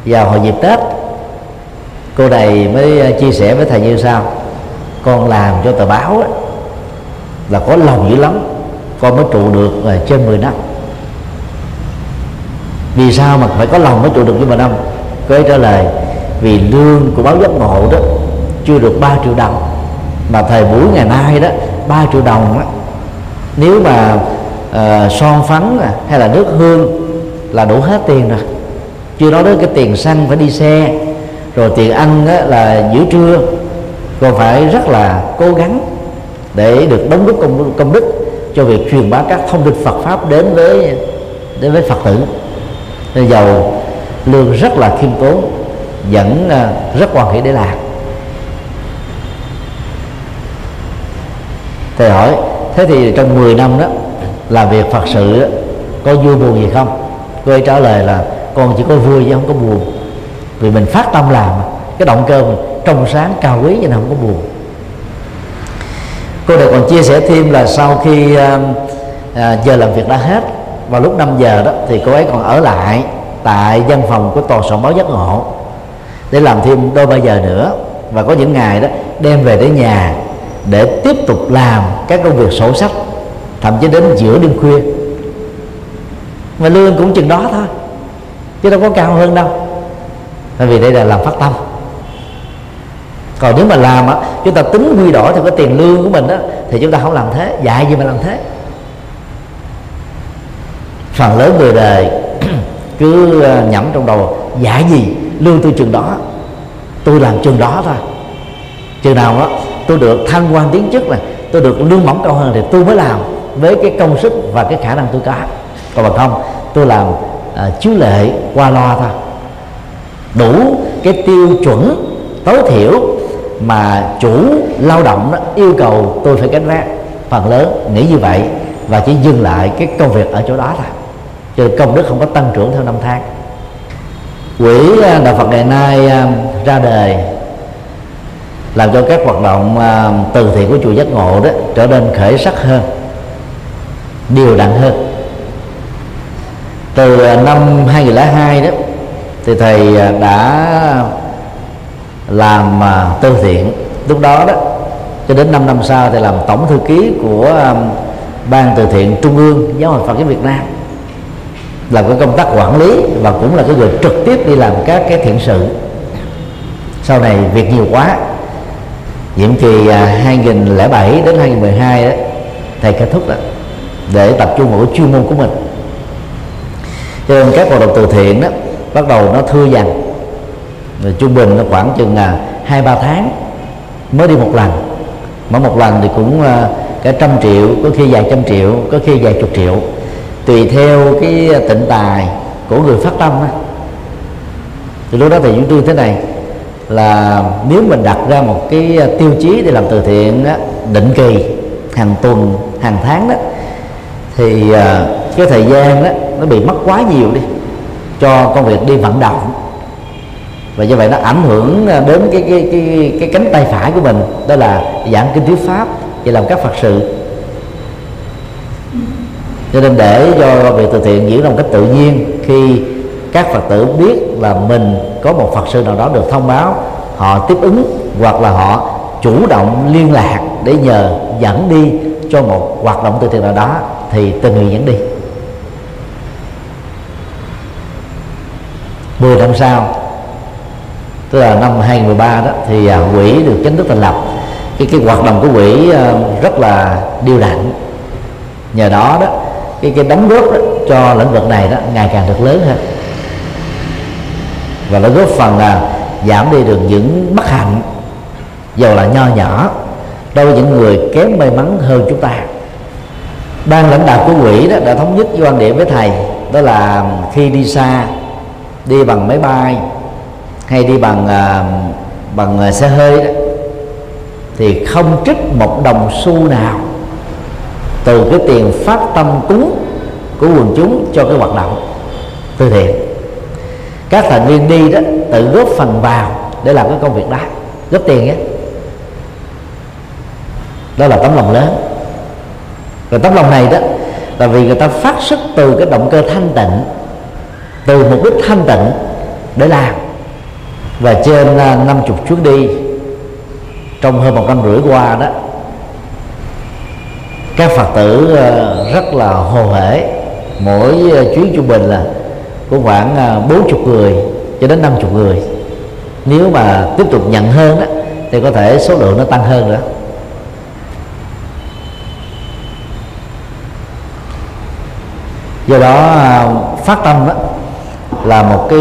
vào hồi dịp Tết. Cô này mới chia sẻ với thầy như sau: con làm cho tờ báo đó, là có lòng dữ lắm, con mới trụ được trên 10 năm. Vì sao mà phải có lòng mới trụ được trên 10 năm? Cô ấy trả lời: vì lương của báo Giác Ngộ đó chưa được 3 triệu đồng, mà thời buổi ngày nay đó 3 triệu đồng đó, nếu mà son phấn hay là nước hương là đủ hết tiền rồi, chưa nói đến cái tiền xăng phải đi xe, rồi tiền ăn là giữa trưa, còn phải rất là cố gắng để được đóng góp công đức cho việc truyền bá các thông tin Phật pháp đến với Phật tử. Nên dầu lương rất là khiêm tốn, vẫn rất hoan hỷ để làm. Thầy hỏi, thế thì trong 10 năm đó làm việc Phật sự có vui buồn gì không? Cô ấy trả lời là con chỉ có vui chứ không có buồn, vì mình phát tâm làm, cái động cơ mình trong sáng cao quý nên không có buồn. Cô này còn chia sẻ thêm là sau khi giờ làm việc đã hết, vào lúc 5 giờ đó thì cô ấy còn ở lại tại văn phòng của tòa soạn báo Giác Ngộ để làm thêm đôi ba giờ nữa, và có những ngày đó đem về tới nhà để tiếp tục làm các công việc sổ sách, thậm chí đến giữa đêm khuya. Mà lương cũng chừng đó thôi, chứ đâu có cao hơn đâu, bởi vì đây là làm phát tâm. Còn nếu mà làm chúng ta tính quy đổi theo cái tiền lương của mình đó, thì chúng ta không làm thế, dạy gì mà làm thế. Phần lớn người đời cứ nhẩm trong đầu, dạy gì lương tôi chừng đó, tôi làm chừng đó thôi. Chừng nào đó tôi được thăng quan tiến chức này, tôi được lương mỏng cao hơn thì tôi mới làm với cái công sức và cái khả năng tôi có. Còn bằng không tôi làm chiếu lệ qua loa thôi, đủ cái tiêu chuẩn tối thiểu mà chủ lao động đó yêu cầu tôi phải gánh vác. Phần lớn nghĩ như vậy và chỉ dừng lại cái công việc ở chỗ đó thôi, chứ công đức không có tăng trưởng theo năm tháng. Quỹ Đạo Phật ngày nay ra đời làm cho các hoạt động từ thiện của chùa Giác Ngộ đó trở nên khởi sắc hơn, đều đặn hơn. Từ năm 2002 đó thì thầy đã làm từ thiện lúc đó đó cho đến 5 năm sau thì làm tổng thư ký của ban từ thiện trung ương Giáo hội Phật giáo Việt Nam, làm cái công tác quản lý và cũng là cái người trực tiếp đi làm các cái thiện sự. Sau này việc nhiều quá, nhiệm kỳ 2007 đến 2012 đó thầy kết thúc đó để tập trung vào chuyên môn của mình, cho nên các hoạt động từ thiện đó bắt đầu nó thưa dần. Rồi trung bình nó khoảng chừng 2-3 tháng mới đi một lần, mà một lần thì cũng cả 100 triệu, có khi vài trăm triệu, có khi vài chục triệu, tùy theo cái tịnh tài của người phát tâm đó. Thì lúc đó thì chúng tôi thế này là nếu mình đặt ra một cái tiêu chí để làm từ thiện đó, định kỳ, hàng tuần, hàng tháng đó, thì cái thời gian đó nó bị mất quá nhiều đi cho công việc đi vận động, và như vậy nó ảnh hưởng đến cái cánh tay phải của mình, đó là giảng kinh thuyết pháp và làm các Phật sự. Cho nên để cho việc từ thiện diễn ra một cách tự nhiên, khi các Phật tử biết là mình có một Phật sự nào đó được thông báo, họ tiếp ứng hoặc là họ chủ động liên lạc để nhờ dẫn đi cho một hoạt động từ thiện nào đó thì tình nguyện dẫn đi. 10 năm sau, tức là năm 2013 đó, thì quỹ được chính thức thành lập. Cái hoạt động của quỹ rất là đều đặn. Nhờ đó đó cái đóng góp cho lĩnh vực này đó ngày càng được lớn hơn, và nó góp phần là giảm đi được những bất hạnh dù là nho nhỏ đối với những người kém may mắn hơn chúng ta. Ban lãnh đạo của quỹ đó đã thống nhất với quan điểm với thầy, đó là khi đi xa, đi bằng máy bay hay đi bằng xe hơi đó, thì không trích một đồng xu nào từ cái tiền phát tâm cúng của quần chúng cho cái hoạt động từ thiện. Các thành viên đi đó tự góp phần vào để làm cái công việc đó, góp tiền ấy. Đó là tấm lòng lớn. Và tấm lòng này đó là vì người ta phát xuất từ cái động cơ thanh tịnh, từ mục đích thanh tịnh để làm. Và trên 50 chuyến đi trong hơn 1 năm rưỡi qua đó, các Phật tử rất là hồ hởi. Mỗi chuyến trung bình là có khoảng 40 người cho đến 50 người. Nếu mà tiếp tục nhận hơn đó, thì có thể số lượng nó tăng hơn nữa. Do đó phát tâm đó là một cái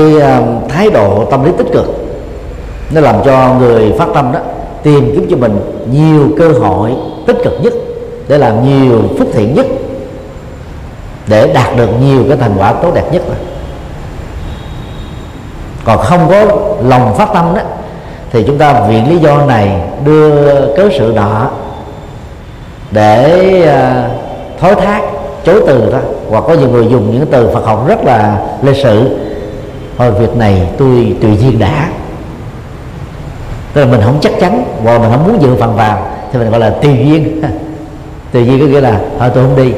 thái độ tâm lý tích cực, nó làm cho người phát tâm đó tìm kiếm cho mình nhiều cơ hội tích cực nhất, để làm nhiều phúc thiện nhất, để đạt được nhiều cái thành quả tốt đẹp nhất mà. Còn không có lòng phát tâm đó thì chúng ta viện lý do này, đưa cớ sự đó để thối thác, chối từ đó. Hoặc có nhiều người dùng những từ Phật học rất là lịch sự: thôi việc này tôi tùy duyên đã, tức là mình không chắc chắn và mình không muốn dự phần vào thì mình gọi là tùy duyên. Tùy duyên có nghĩa là thôi tôi không đi,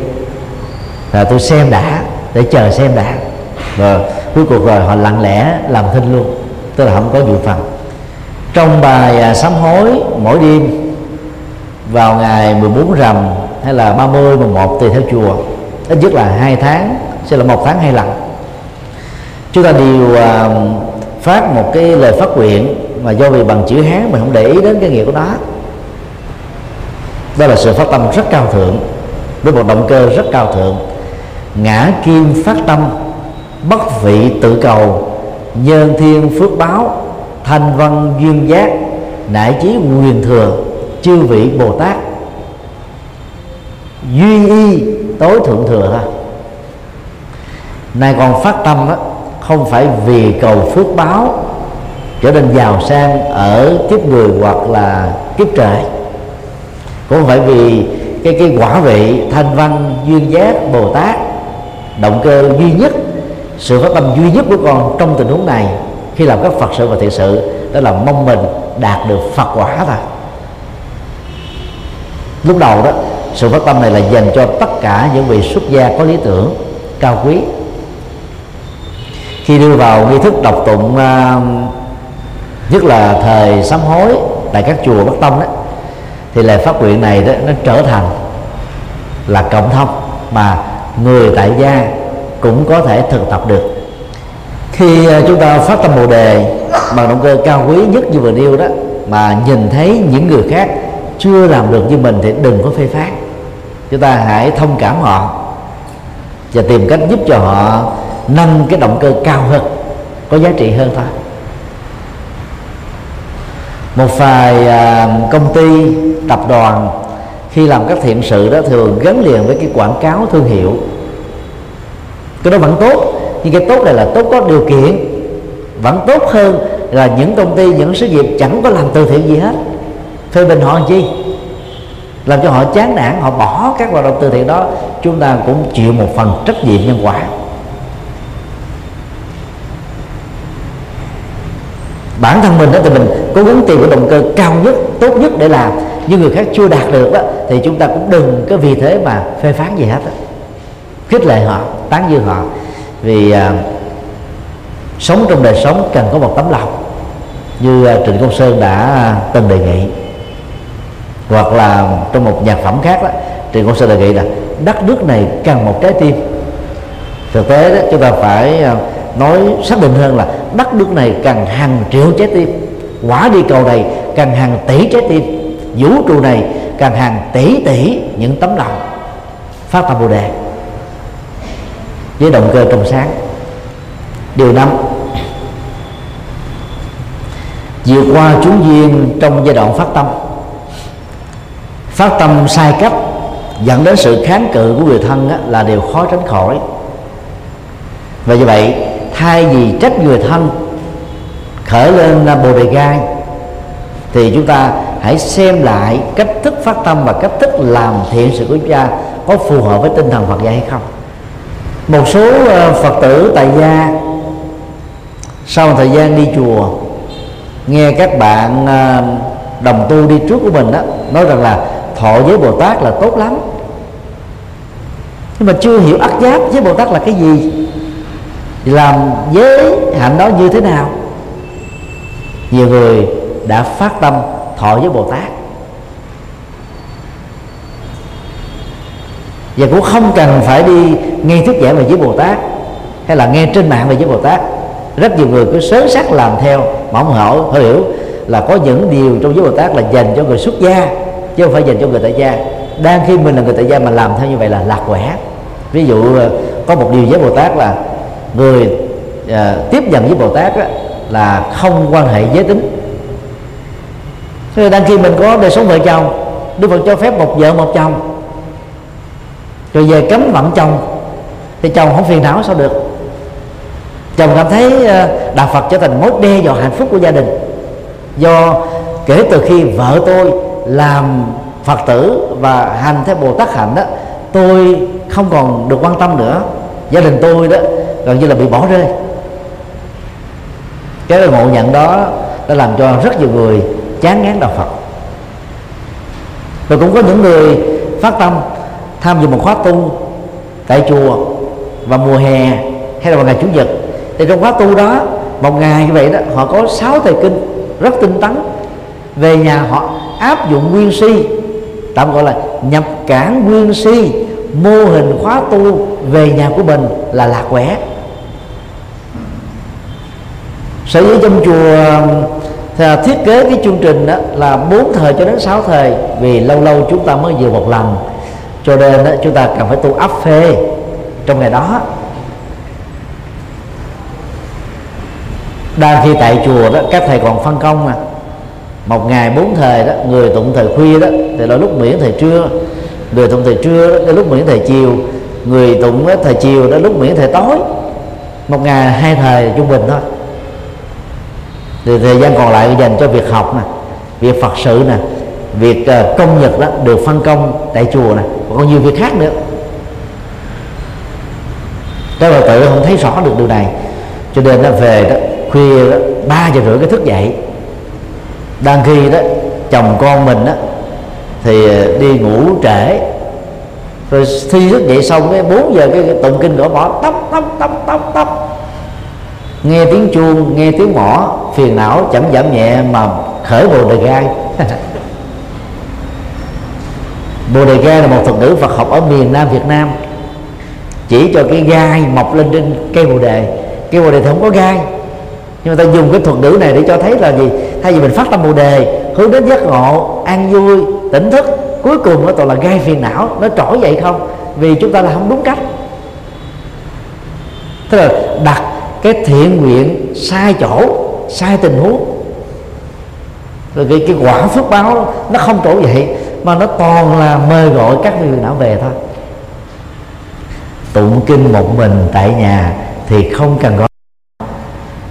là tôi xem đã, để chờ xem đã, rồi cuối cùng rồi họ lặng lẽ làm thinh luôn, tức là không có dự phần. Trong bài sám hối mỗi đêm vào ngày 14 rằm hay là 30, 11 tùy theo chùa, ít nhất là 2 tháng sẽ là 1 tháng 2 lần, chúng ta đều phát một cái lời phát nguyện, mà do vì bằng chữ Hán mình không để ý đến cái nghĩa của nó. Đó là sự phát tâm rất cao thượng với một động cơ rất cao thượng. Ngã kim phát tâm, bất vị tự cầu, nhân thiên phước báo, thanh văn duyên giác, đại trí quyền thừa, chư vị Bồ Tát, duy y tối thượng thừa thôi. Nay còn phát tâm đó, không phải vì cầu phước báo trở nên giàu sang ở kiếp người hoặc là kiếp trời, cũng không phải vì cái quả vị thanh văn duyên giác Bồ Tát. Động cơ duy nhất, sự phát tâm duy nhất của con trong tình huống này khi làm các Phật sự và thiện sự, đó là mong mình đạt được Phật quả thôi. Lúc đầu đó, sự phát tâm này là dành cho tất cả những vị xuất gia có lý tưởng cao quý. Khi đưa vào nghi thức đọc tụng, nhất là thời sám hối tại các chùa Bắc Tông đó, thì lời phát nguyện này đó, nó trở thành là cộng thông mà người tại gia cũng có thể thực tập được. Khi chúng ta phát tâm Bồ Đề bằng động cơ cao quý nhất như vừa nêu đó, mà nhìn thấy những người khác chưa làm được như mình thì đừng có phê phán, chúng ta hãy thông cảm họ và tìm cách giúp cho họ nâng cái động cơ cao hơn, có giá trị hơn thôi. Một vài công ty, tập đoàn khi làm các thiện sự đó thường gắn liền với cái quảng cáo thương hiệu. Cái đó vẫn tốt, nhưng cái tốt này là tốt có điều kiện, vẫn tốt hơn là những công ty, những sự nghiệp chẳng có làm từ thiện gì hết. Phê bình họ làm chi? Làm cho họ chán nản, họ bỏ các hoạt động từ thiện đó. Chúng ta cũng chịu một phần trách nhiệm nhân quả. Bản thân mình đó thì mình cố gắng tìm cái động cơ cao nhất, tốt nhất để làm, nhưng người khác chưa đạt được đó, thì chúng ta cũng đừng có vì thế mà phê phán gì hết đó. Khích lệ họ, tán dương họ, vì sống trong đời sống cần có một tấm lòng như Trịnh Công Sơn đã từng đề nghị. Hoặc là trong một nhạc phẩm khác đó, Trịnh Công Sơn đề nghị là đất nước này cần một trái tim. Thực tế đó, chúng ta phải nói xác định hơn là đất nước này cần hàng triệu trái tim, quả địa cầu này cần hàng tỷ trái tim, vũ trụ này cần hàng tỷ tỷ những tấm lòng phát tâm Bồ Đề với động cơ trong sáng. Điều 5, vượt qua chúng duyên trong giai đoạn phát tâm. Phát tâm sai cách dẫn đến sự kháng cự của người thân là điều khó tránh khỏi. Và như vậy, thay vì trách người thân khởi lên Bồ Đề Gai, thì chúng ta hãy xem lại cách thức phát tâm và cách thức làm thiện sự của chúng ta có phù hợp với tinh thần Phật dạy hay không. Một số Phật tử tại gia sau thời gian đi chùa nghe các bạn đồng tu đi trước của mình đó nói rằng là thọ với Bồ Tát là tốt lắm, nhưng mà chưa hiểu ắt giáp với Bồ Tát là cái gì, làm giới hạnh đó như thế nào. Nhiều người đã phát tâm thọ với Bồ Tát và cũng không cần phải đi nghe thuyết giảng về với Bồ Tát hay là nghe trên mạng về với Bồ Tát. Rất nhiều người cứ sớm sắc làm theo mà không hiểu là có những điều trong giới Bồ Tát là dành cho người xuất gia chứ không phải dành cho người tại gia. Đang khi mình là người tại gia mà làm theo như vậy là lạc quẻ. Ví dụ có một điều với Bồ Tát là người tiếp nhận với Bồ Tát là không quan hệ giới tính, Thế đăng ký mình có đời sống vợ chồng, Đức Phật cho phép một vợ một chồng. Rồi về cấm vận chồng thì chồng không phiền não sao được. Chồng cảm thấy đạo Phật trở thành mối đe dọa hạnh phúc của gia đình. Do kể từ khi vợ tôi làm Phật tử và hành theo Bồ Tát hạnh đó, tôi không còn được quan tâm nữa. Gia đình tôi đó gần như là bị bỏ rơi. Cái ngộ nhận đó đã làm cho rất nhiều người chán ngán đạo Phật. Rồi cũng có những người phát tâm tham dự một khóa tu tại chùa vào mùa hè hay là vào ngày Chủ nhật. Thì trong khóa tu đó, một ngày như vậy đó, họ có 6 thời kinh rất tinh tấn. Về nhà họ áp dụng nguyên si, tạm gọi là nhập cản nguyên si, mô hình khóa tu về nhà của mình là lạc quẻ. Sở dĩ trong chùa thiết kế cái chương trình đó là 4 thời cho đến 6 thời, vì lâu lâu chúng ta mới vừa một lần, cho nên đó, chúng ta cần phải tu áp phê trong ngày đó. Đang khi tại chùa đó các thầy còn phân công mà một ngày 4 thời đó, người tụng thời khuya đó thì là lúc miễn thời trưa, người tụng thời trưa đến lúc miễn thời chiều, người tụng thời chiều đến lúc miễn thời tối. Một ngày 2 thời trung bình thôi. Thì thời gian còn lại dành cho việc học nè, việc Phật sự nè, việc công nhật đó được phân công tại chùa nè, còn nhiều việc khác nữa. Các Phật tử không thấy rõ được điều này, cho nên nó về đó khuya đó 3 giờ rưỡi cái thức dậy. Đang khi đó chồng con mình đó thì đi ngủ trễ, rồi thi thức dậy xong cái 4 giờ cái tụng kinh gõ mõ tóc tóc tóc tóc tóc, nghe tiếng chuông nghe tiếng mõ, phiền não chậm giảm nhẹ mà khởi bồ đề gai. Bồ đề gai là một thuật ngữ Phật học ở miền Nam Việt Nam, chỉ cho cái gai mọc lên trên cây bồ đề. Cây bồ đề thì không có gai, nhưng mà ta dùng cái thuật ngữ này để cho thấy là gì? Thay vì mình phát tâm bồ đề hướng đến giác ngộ, an vui, tỉnh thức, cuối cùng nó toàn là gai phiền não, nó trỗi dậy không? Vì chúng ta là không đúng cách. Thế là đặt cái thiện nguyện sai chỗ, sai tình huống, rồi cái quả phước báo nó không trỗi dậy, mà nó toàn là mời gọi các phiền não về thôi. Tụng kinh một mình tại nhà thì không cần gọi.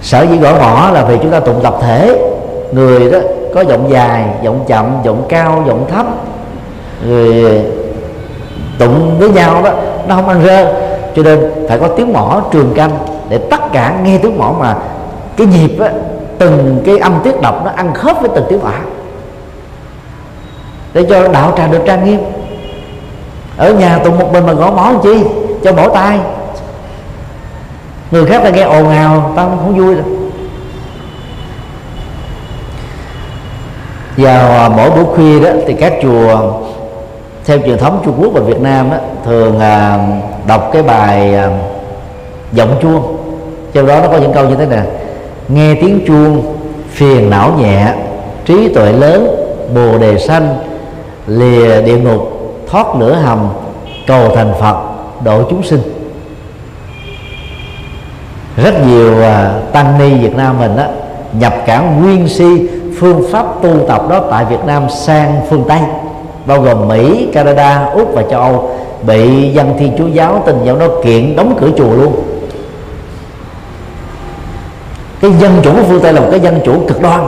Sở dĩ gõ mõ là vì chúng ta tụng tập thể, người đó có giọng dài, giọng chậm, giọng cao, giọng thấp, người tụng với nhau đó nó không ăn rơ, cho nên phải có tiếng mõ trường canh để tất cả nghe tiếng mõ mà cái nhịp đó, từng cái âm tiết đọc nó ăn khớp với từng tiếng mõ để cho đạo tràng được trang nghiêm. Ở nhà tụng một mình mà gõ mõ làm chi cho bổ tai, người khác ta nghe ồn ào ta không vui rồi. Vào mỗi buổi khuya đó thì các chùa theo truyền thống Trung Quốc và Việt Nam đó, thường đọc cái bài vọng chuông. Trong đó nó có những câu như thế này: nghe tiếng chuông phiền não nhẹ, trí tuệ lớn, bồ đề xanh, lìa địa ngục, thoát lửa hầm, cầu thành Phật, độ chúng sinh. Rất nhiều tăng ni Việt Nam mình đó, nhập cản nguyên si phương pháp tu tập đó tại Việt Nam sang phương Tây, bao gồm Mỹ, Canada, Úc và châu Âu, bị dân Thiên Chúa giáo, Tin giáo nó kiện đóng cửa chùa luôn. Cái dân chủ của phương Tây là một cái dân chủ cực đoan.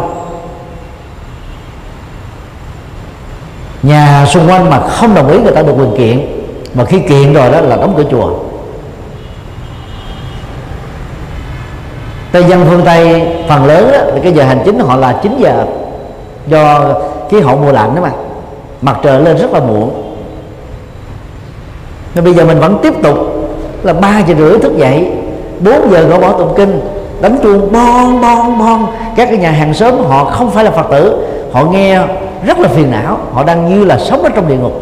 Nhà xung quanh mà không đồng ý người ta được quyền kiện, mà khi kiện rồi đó là đóng cửa chùa. Tây dân phương Tây phần lớn đó, cái giờ hành chính họ là 9 giờ, do khí hậu mùa lạnh đó mà mặt trời lên rất là muộn. Nên bây giờ mình vẫn tiếp tục là 3 giờ rưỡi thức dậy, 4 giờ gõ bỏ tụng kinh, đánh chuông bon bon bon. Các cái nhà hàng xóm họ không phải là Phật tử, họ nghe rất là phiền não, họ đang như là sống ở trong địa ngục,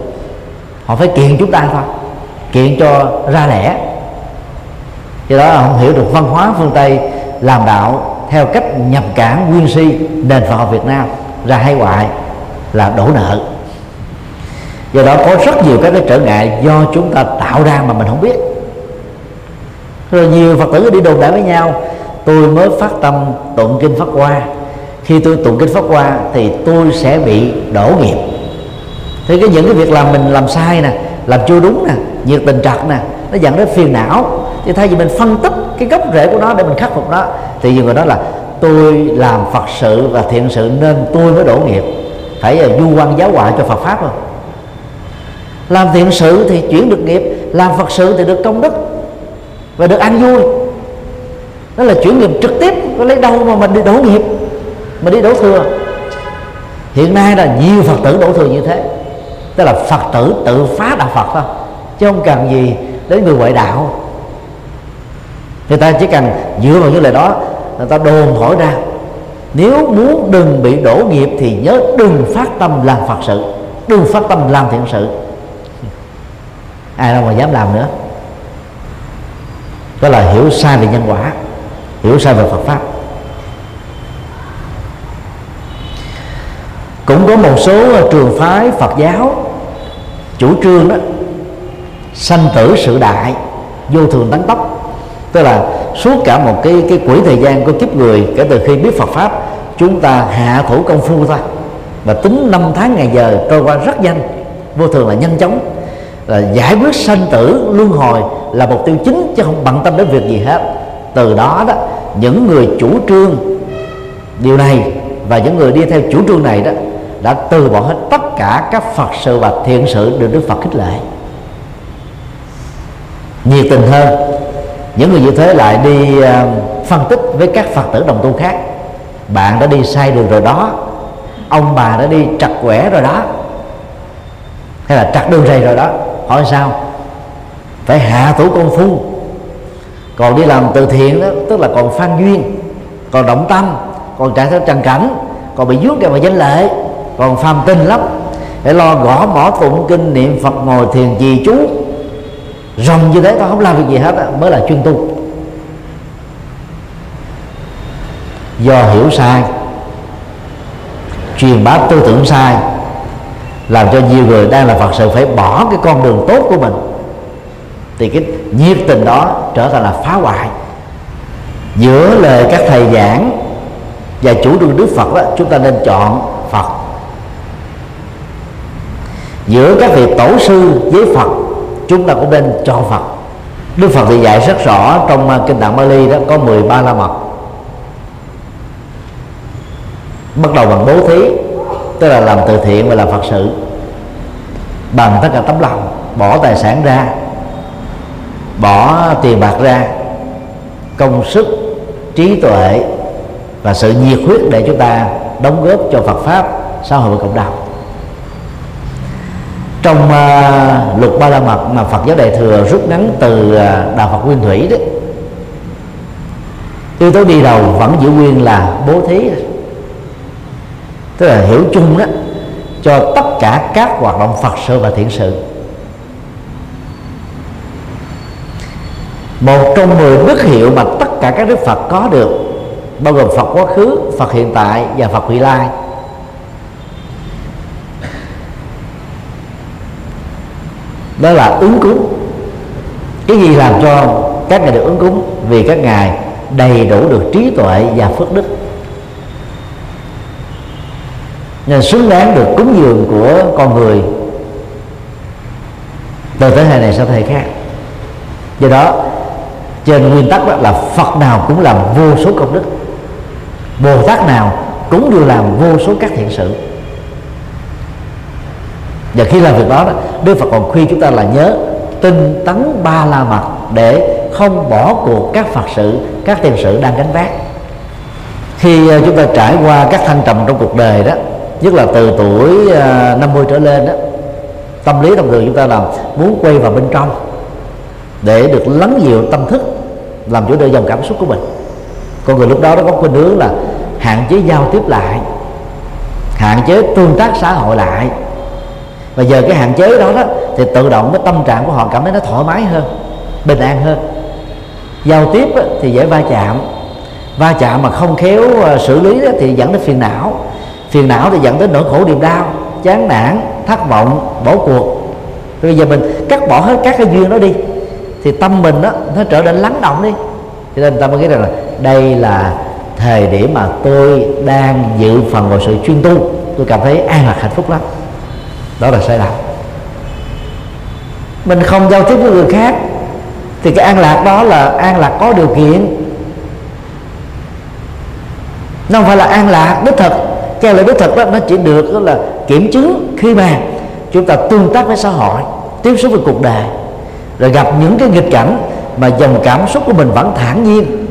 họ phải kiện chúng ta thôi, kiện cho ra lẽ. Do đó là không hiểu được văn hóa phương Tây làm đạo theo cách nhập cản nguyên si nền Phật học Việt Nam, ra hải ngoại là đổ nợ. Do đó có rất nhiều các cái trở ngại do chúng ta tạo ra mà mình không biết. Rồi nhiều Phật tử đi đồn đại với nhau: tôi mới phát tâm tụng kinh Pháp Hoa, khi tôi tụng kinh Pháp Hoa thì tôi sẽ bị đổ nghiệp. Thì những cái việc làm mình làm sai nè, làm chưa đúng nè, nhiệt tình trật nè, nó dẫn đến phiền não. Thì thay vì mình phân tích cái gốc rễ của nó để mình khắc phục nó, thì nhiều người nói là tôi làm Phật sự và thiện sự nên tôi mới đổ nghiệp. Phải là du quan giáo họa cho Phật pháp không? Làm thiện sự thì chuyển được nghiệp, làm Phật sự thì được công đức và được an vui. Đó là chuyển nghiệp trực tiếp, có lấy đâu mà mình đi đổ nghiệp, mình đi đổ thừa. Hiện nay là nhiều Phật tử đổ thừa như thế, tức là Phật tử tự phá đạo Phật thôi, chứ không cần gì đến người ngoại đạo. Người ta chỉ cần dựa vào những lời đó, người ta đồn thổi ra. Nếu muốn đừng bị đổ nghiệp thì nhớ đừng phát tâm làm Phật sự, đừng phát tâm làm thiện sự. Ai đâu mà dám làm nữa. Đó là hiểu sai về nhân quả, hiểu sai về Phật pháp. Cũng có một số trường phái Phật giáo chủ trương đó sanh tử sự đại, vô thường tánh tốc, tức là suốt cả một cái quỹ thời gian của kiếp người kể từ khi biết Phật pháp, chúng ta hạ thủ công phu thôi, và tính năm tháng ngày giờ trôi qua rất nhanh. Vô thường là nhanh chóng, là giải quyết sanh tử luân hồi là mục tiêu chính, chứ không bận tâm đến việc gì hết. Từ đó đó, những người chủ trương điều này và những người đi theo chủ trương này đó đã từ bỏ hết tất cả các Phật sự và thiện sự được Đức Phật khích lệ. Nhiệt tình hơn, những người như thế lại đi phân tích với các Phật tử đồng tu khác: bạn đã đi sai đường rồi đó, ông bà đã đi trật quẻ rồi đó, hay là trật đường rầy rồi đó. Hỏi sao? Phải hạ thủ công phu. Còn đi làm từ thiện đó, tức là còn phan duyên, còn động tâm, còn trải theo trần cảnh, còn bị vuốt ra vào danh lệ, còn phàm tình lắm, để lo gõ mỏ tụng kinh niệm Phật ngồi thiền trì chú rồng như thế. Tao không làm việc gì hết đó, mới là chuyên tu. Do hiểu sai, truyền bá tư tưởng sai, làm cho nhiều người đang là Phật sự phải bỏ cái con đường tốt của mình. Thì cái nhiệt tình đó trở thành là phá hoại. Giữa lời các thầy giảng và chủ trương Đức Phật đó, chúng ta nên chọn Phật. Giữa các vị tổ sư với Phật, chúng ta cũng nên chọn Phật. Đức Phật thì dạy rất rõ trong kinh Tạng Bali đó, có 13 la mật. Bắt đầu bằng bố thí, tức là làm từ thiện và làm Phật sự bằng tất cả tấm lòng, bỏ tài sản ra, bỏ tiền bạc ra, công sức, trí tuệ và sự nhiệt huyết để chúng ta đóng góp cho Phật pháp, xã hội và cộng đồng. Trong luật Ba La Mật mà Phật giáo Đại Thừa rút ngắn từ Đạo Phật Nguyên Thủy đấy, yếu tố đi đầu vẫn giữ nguyên là bố thí, tức là hiểu chung đó cho tất cả các hoạt động Phật sự và thiện sự. Một trong 10 đức hiệu mà tất cả các đức Phật có được, bao gồm Phật quá khứ, Phật hiện tại và Phật vị lai. Đó là ứng cúng. Cái gì làm cho các ngài được ứng cúng? Vì các ngài đầy đủ được trí tuệ và phước đức, nên xứng đáng được cúng dường của con người từ thế hệ này sang thế hệ khác. Do đó trên nguyên tắc đó là Phật nào cũng làm vô số công đức, Bồ Tát nào cũng đều làm vô số các thiện sự. Và khi làm việc đó, Đức Phật còn khuyên chúng ta là nhớ tinh tấn ba la mật để không bỏ cuộc các Phật sự, các thiện sự đang gánh vác. Khi chúng ta trải qua các thăng trầm trong cuộc đời đó, nhất là từ tuổi 50 trở lên đó, tâm lý thông thường chúng ta là muốn quay vào bên trong để được lắng dịu tâm thức, làm chủ được dòng cảm xúc của mình. Con người lúc đó nó có khuynh hướng là hạn chế giao tiếp lại, hạn chế tương tác xã hội lại. Và giờ cái hạn chế đó thì tự động cái tâm trạng của họ cảm thấy nó thoải mái hơn, bình an hơn. Giao tiếp thì dễ va chạm mà không khéo xử lý thì dẫn đến phiền não, phiền não thì dẫn đến nỗi khổ niềm đau, chán nản, thất vọng, bỏ cuộc. Rồi bây giờ mình cắt bỏ hết các cái duyên đó đi thì tâm mình nó trở nên lắng động đi. Cho nên ta mới nghĩ rằng là đây là thời điểm mà tôi đang dự phần vào sự chuyên tu, tôi cảm thấy an lạc hạnh phúc lắm. Đó là sai lầm. Mình không giao tiếp với người khác thì cái an lạc đó là an lạc có điều kiện, nó không phải là an lạc đích thực. Theo lời đích thực đó, nó chỉ được đó là kiểm chứng khi mà chúng ta tương tác với xã hội, tiếp xúc với cuộc đời, rồi gặp những cái nghịch cảnh mà dòng cảm xúc của mình vẫn thản nhiên,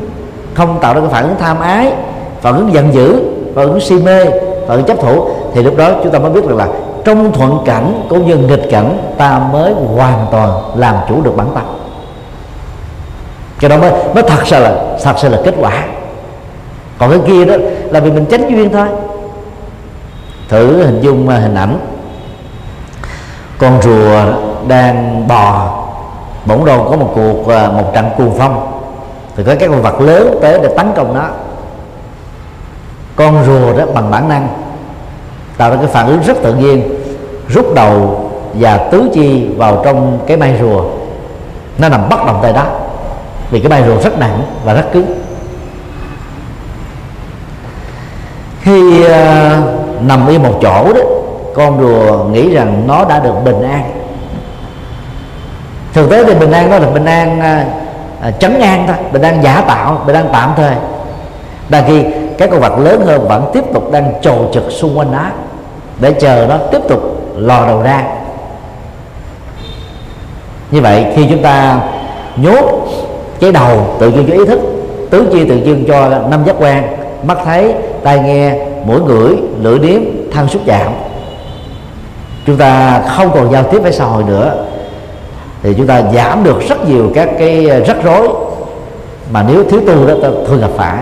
không tạo ra cái phản ứng tham ái, phản ứng giận dữ, phản ứng si mê, phản ứng chấp thủ, thì lúc đó chúng ta mới biết được là trong thuận cảnh cũng như nghịch cảnh ta mới hoàn toàn làm chủ được bản thân. Cái đó mới thật sự là kết quả. Còn cái kia đó là vì mình tránh duyên thôi. Thử hình dung hình ảnh con rùa đang bò, bỗng đầu có một trận cuồng phong, thì có các con vật lớn tới để tấn công nó. Con rùa đó bằng bản năng tạo ra cái phản ứng rất tự nhiên, rút đầu và tứ chi vào trong cái mai rùa, nó nằm bất động tại đó vì cái mai rùa rất nặng và rất cứng. Khi nằm yên một chỗ đó, con rùa nghĩ rằng nó đã được bình an. Thực tế thì bình an đó là bình an trấn an thôi, bình an giả tạo, bình an tạm thời. Đa khi các con vật lớn hơn vẫn tiếp tục đang trồ trực xung quanh nó để chờ nó tiếp tục lò đầu ra. Như vậy khi chúng ta nhốt cái đầu tự nhiên cho ý thức, tứ chi tự nhiên cho 5 giác quan: mắt thấy, tai nghe, mũi ngửi, lưỡi nếm, thân xúc chạm. Chúng ta không còn giao tiếp với xã hội nữa thì chúng ta giảm được rất nhiều các cái rắc rối mà nếu thiếu tu đó ta thường gặp phải.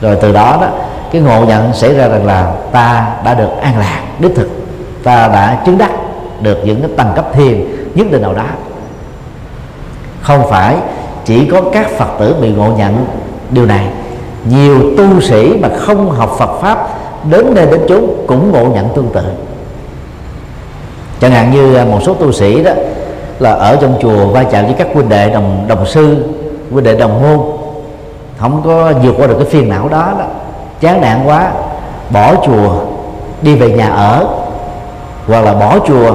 Rồi từ đó đó, cái ngộ nhận xảy ra rằng là ta đã được an lạc đích thực, ta đã chứng đắc được những cái tầng cấp thiền nhất định nào đó. Không phải chỉ có các Phật tử bị ngộ nhận điều này, nhiều tu sĩ mà không học Phật pháp đến nơi đến chốn cũng ngộ nhận tương tự. Chẳng hạn như một số tu sĩ đó là ở trong chùa va chạm với các huynh đệ đồng sư, huynh đệ đồng môn, không có vượt qua được cái phiền não đó, chán nản quá bỏ chùa đi về nhà ở, hoặc là bỏ chùa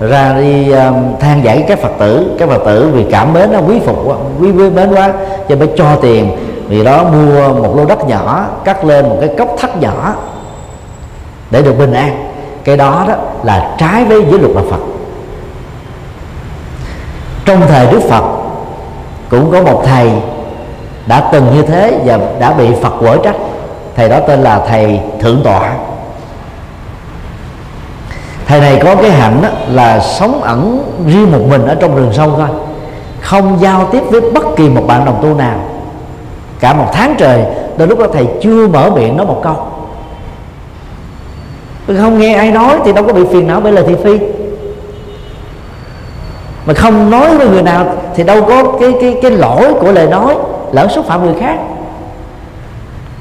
ra đi than vãn các Phật tử vì cảm mến nó quý phục quá, quý mến quá cho phải cho tiền, vì đó mua một lô đất nhỏ cắt lên một cái cốc thắt nhỏ để được bình an. Cái đó đó là trái với giới luật Phật. Trong thời Đức Phật cũng có một thầy đã từng như thế và đã bị Phật quở trách. Thầy đó tên là thầy Thượng Tọa. Thầy này có cái hạnh là sống ẩn riêng một mình ở trong rừng sâu thôi, không giao tiếp với bất kỳ một bạn đồng tu nào cả một tháng trời. Đến lúc đó thầy chưa mở miệng nói một câu, không nghe ai nói thì đâu có bị phiền não bởi lời thị phi, mà không nói với người nào thì đâu có cái lỗi của lời nói, lỡ xúc phạm người khác.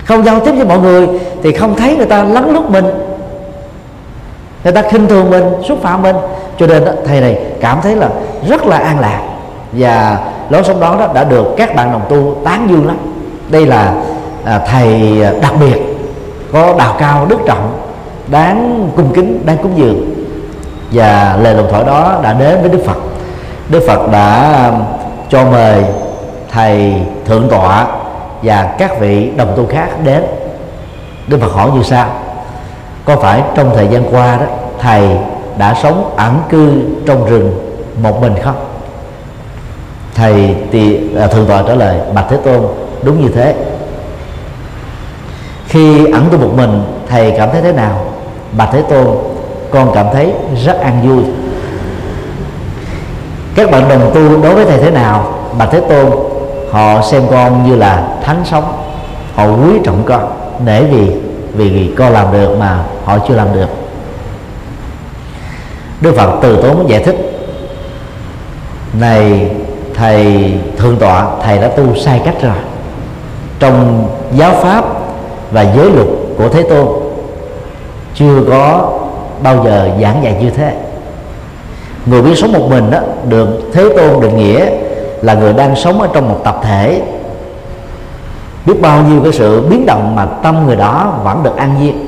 Không giao tiếp với mọi người thì không thấy người ta lấn lút mình, người ta khinh thường mình, xúc phạm mình. Cho nên đó, thầy này cảm thấy là rất là an lạc, và lối sống đó, đã được các bạn đồng tu tán dương lắm. Đây là thầy đặc biệt có đạo cao đức trọng, đáng cung kính, đáng cúng dường. Và lời đồn thổi đó đã đến với Đức Phật. Đức Phật đã cho mời thầy Thượng Tọa và các vị đồng tu khác đến. Đức Phật hỏi như sau: có phải trong thời gian qua đó thầy đã sống ẩn cư trong rừng một mình không? Thầy Thượng Tọa trả lời: bạch Thế Tôn, đúng như thế. Khi ẩn tu một mình thầy cảm thấy thế nào? Bạch Thế Tôn, con cảm thấy rất an vui. Các bạn đồng tu đối với thầy thế nào? Bạch Thế Tôn, họ xem con như là thánh sống, họ quý trọng con, nể vì con làm được mà họ chưa làm được. Đức Phật từ tốn giải thích: này thầy Thượng Tọa, thầy đã tu sai cách rồi. Trong giáo pháp và giới luật của Thế Tôn chưa có bao giờ giảng dạy như thế. Người biết sống một mình đó, được Thế Tôn định nghĩa là người đang sống ở trong một tập thể biết bao nhiêu cái sự biến động mà tâm người đó vẫn được an nhiên,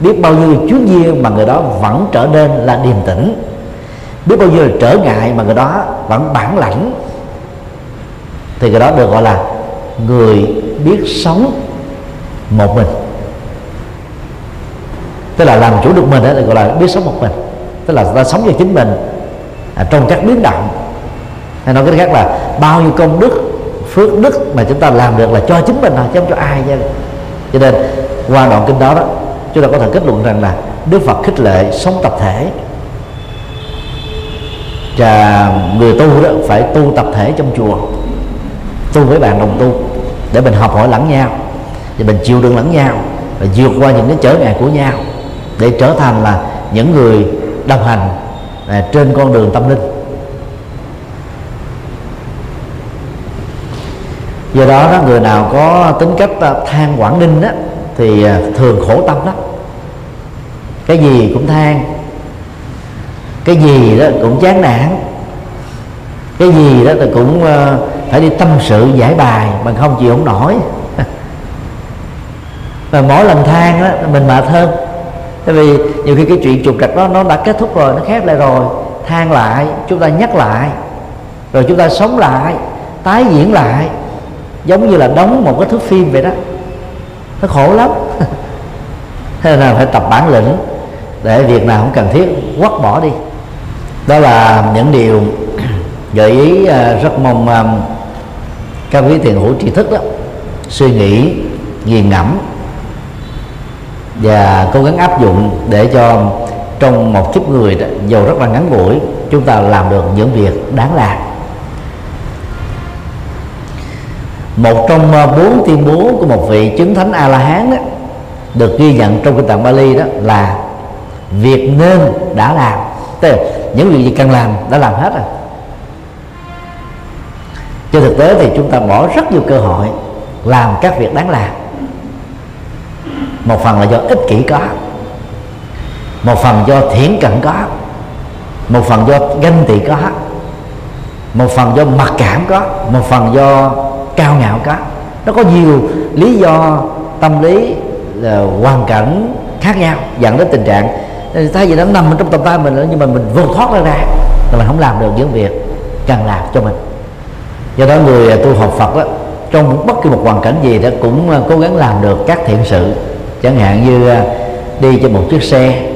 biết bao nhiêu chuyến duyên mà người đó vẫn trở nên là điềm tĩnh, biết bao nhiêu trở ngại mà người đó vẫn bản lãnh, thì người đó được gọi là người biết sống một mình. Tức là làm chủ được mình thì gọi là biết sống một mình, tức là ta sống cho chính mình trong các biến động. Hay nói cách khác là bao nhiêu công đức, phước đức mà chúng ta làm được là cho chính mình thôi, chứ không cho ai nha. Cho nên qua đoạn kinh đó, chúng ta có thể kết luận rằng là Đức Phật khích lệ sống tập thể, và người tu đó phải tu tập thể trong chùa, tu với bạn đồng tu để mình học hỏi lẫn nhau, để mình chịu đựng lẫn nhau và vượt qua những cái trở ngại của nhau, để trở thành là những người đồng hành trên con đường tâm linh. Do đó, người nào có tính cách than Quảng Ninh á, thì thường khổ tâm lắm. Cái gì cũng than, cái gì đó cũng chán nản, cái gì đó thì cũng phải đi tâm sự giải bài, bằng không chịu không nổi. Và mỗi lần than đó mình mệt hơn, tại vì nhiều khi cái chuyện trục trặc đó nó đã kết thúc rồi, nó khép lại rồi, than lại, chúng ta nhắc lại, rồi chúng ta sống lại, tái diễn lại, giống như là đóng một cái thước phim vậy đó, nó khổ lắm. Thế là phải tập bản lĩnh để việc nào không cần thiết quắt bỏ đi. Đó là những điều gợi ý rất mong các quý thiền hữu tri thức đó suy nghĩ, nghiền ngẫm và cố gắng áp dụng, để cho trong một kiếp người đó, dù rất là ngắn ngủi, chúng ta làm được những việc đáng làm. Một trong 4 tuyên bố của một vị chứng thánh A La Hán đó được ghi nhận trong Kinh Tạng Bali đó là việc nên đã làm, tức là những việc gì cần làm đã làm hết rồi. Trên thực tế thì chúng ta bỏ rất nhiều cơ hội làm các việc đáng làm. Một phần là do ích kỷ có, một phần do thiển cận có, một phần do ganh tị có, một phần do mặc cảm có, một phần do cao ngạo có. Nó có nhiều lý do tâm lý, là hoàn cảnh khác nhau dẫn đến tình trạng thay vì nó nằm trong tầm tay mình nữa, nhưng mà mình vượt thoát ra là mình không làm được những việc cần làm cho mình. Do đó, người tu học Phật đó, trong bất kỳ một hoàn cảnh gì đó cũng cố gắng làm được các thiện sự, chẳng hạn như đi trên một chiếc xe,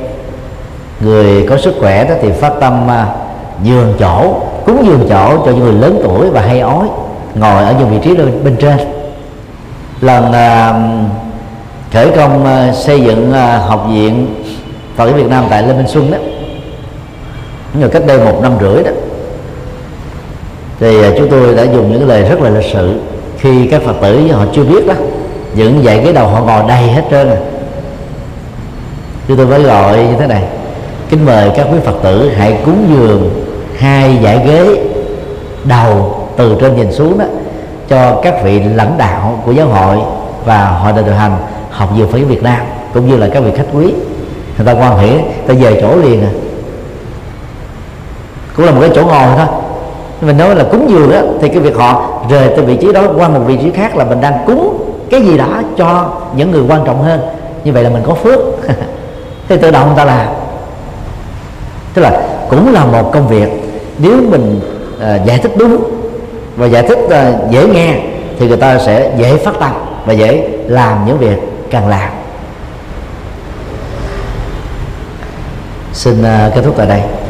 người có sức khỏe đó thì phát tâm nhường chỗ, cúng nhường chỗ cho những người lớn tuổi và hay ói ngồi ở những vị trí bên trên. Lần khởi công xây dựng học viện Phật giáo Việt Nam tại Lê Minh Xuân đó, nhưng cách đây 1 năm rưỡi đó, thì chúng tôi đã dùng những lời rất là lịch sự khi các Phật tử họ chưa biết đó, những dãy ghế đầu họ ngồi đầy hết trơn. Chúng tôi mới gọi như thế này: kính mời các quý Phật tử hãy cúng dường 2 dãy ghế đầu từ trên nhìn xuống đó cho các vị lãnh đạo của giáo hội và hội đồng điều hành học viện Phật giáo Việt Nam, cũng như là các vị khách quý. Người ta quan hệ, người ta về chỗ liền à. Cũng là một cái chỗ ngồi thôi. Mình nói là cúng dường đó, thì cái việc họ rời từ vị trí đó qua một vị trí khác là mình đang cúng cái gì đó cho những người quan trọng hơn. Như vậy là mình có phước. Thế tự động người ta làm. Tức là cũng là một công việc, nếu mình giải thích đúng và giải thích dễ nghe thì người ta sẽ dễ phát tâm và dễ làm những việc càng làm. Xin kết thúc tại đây.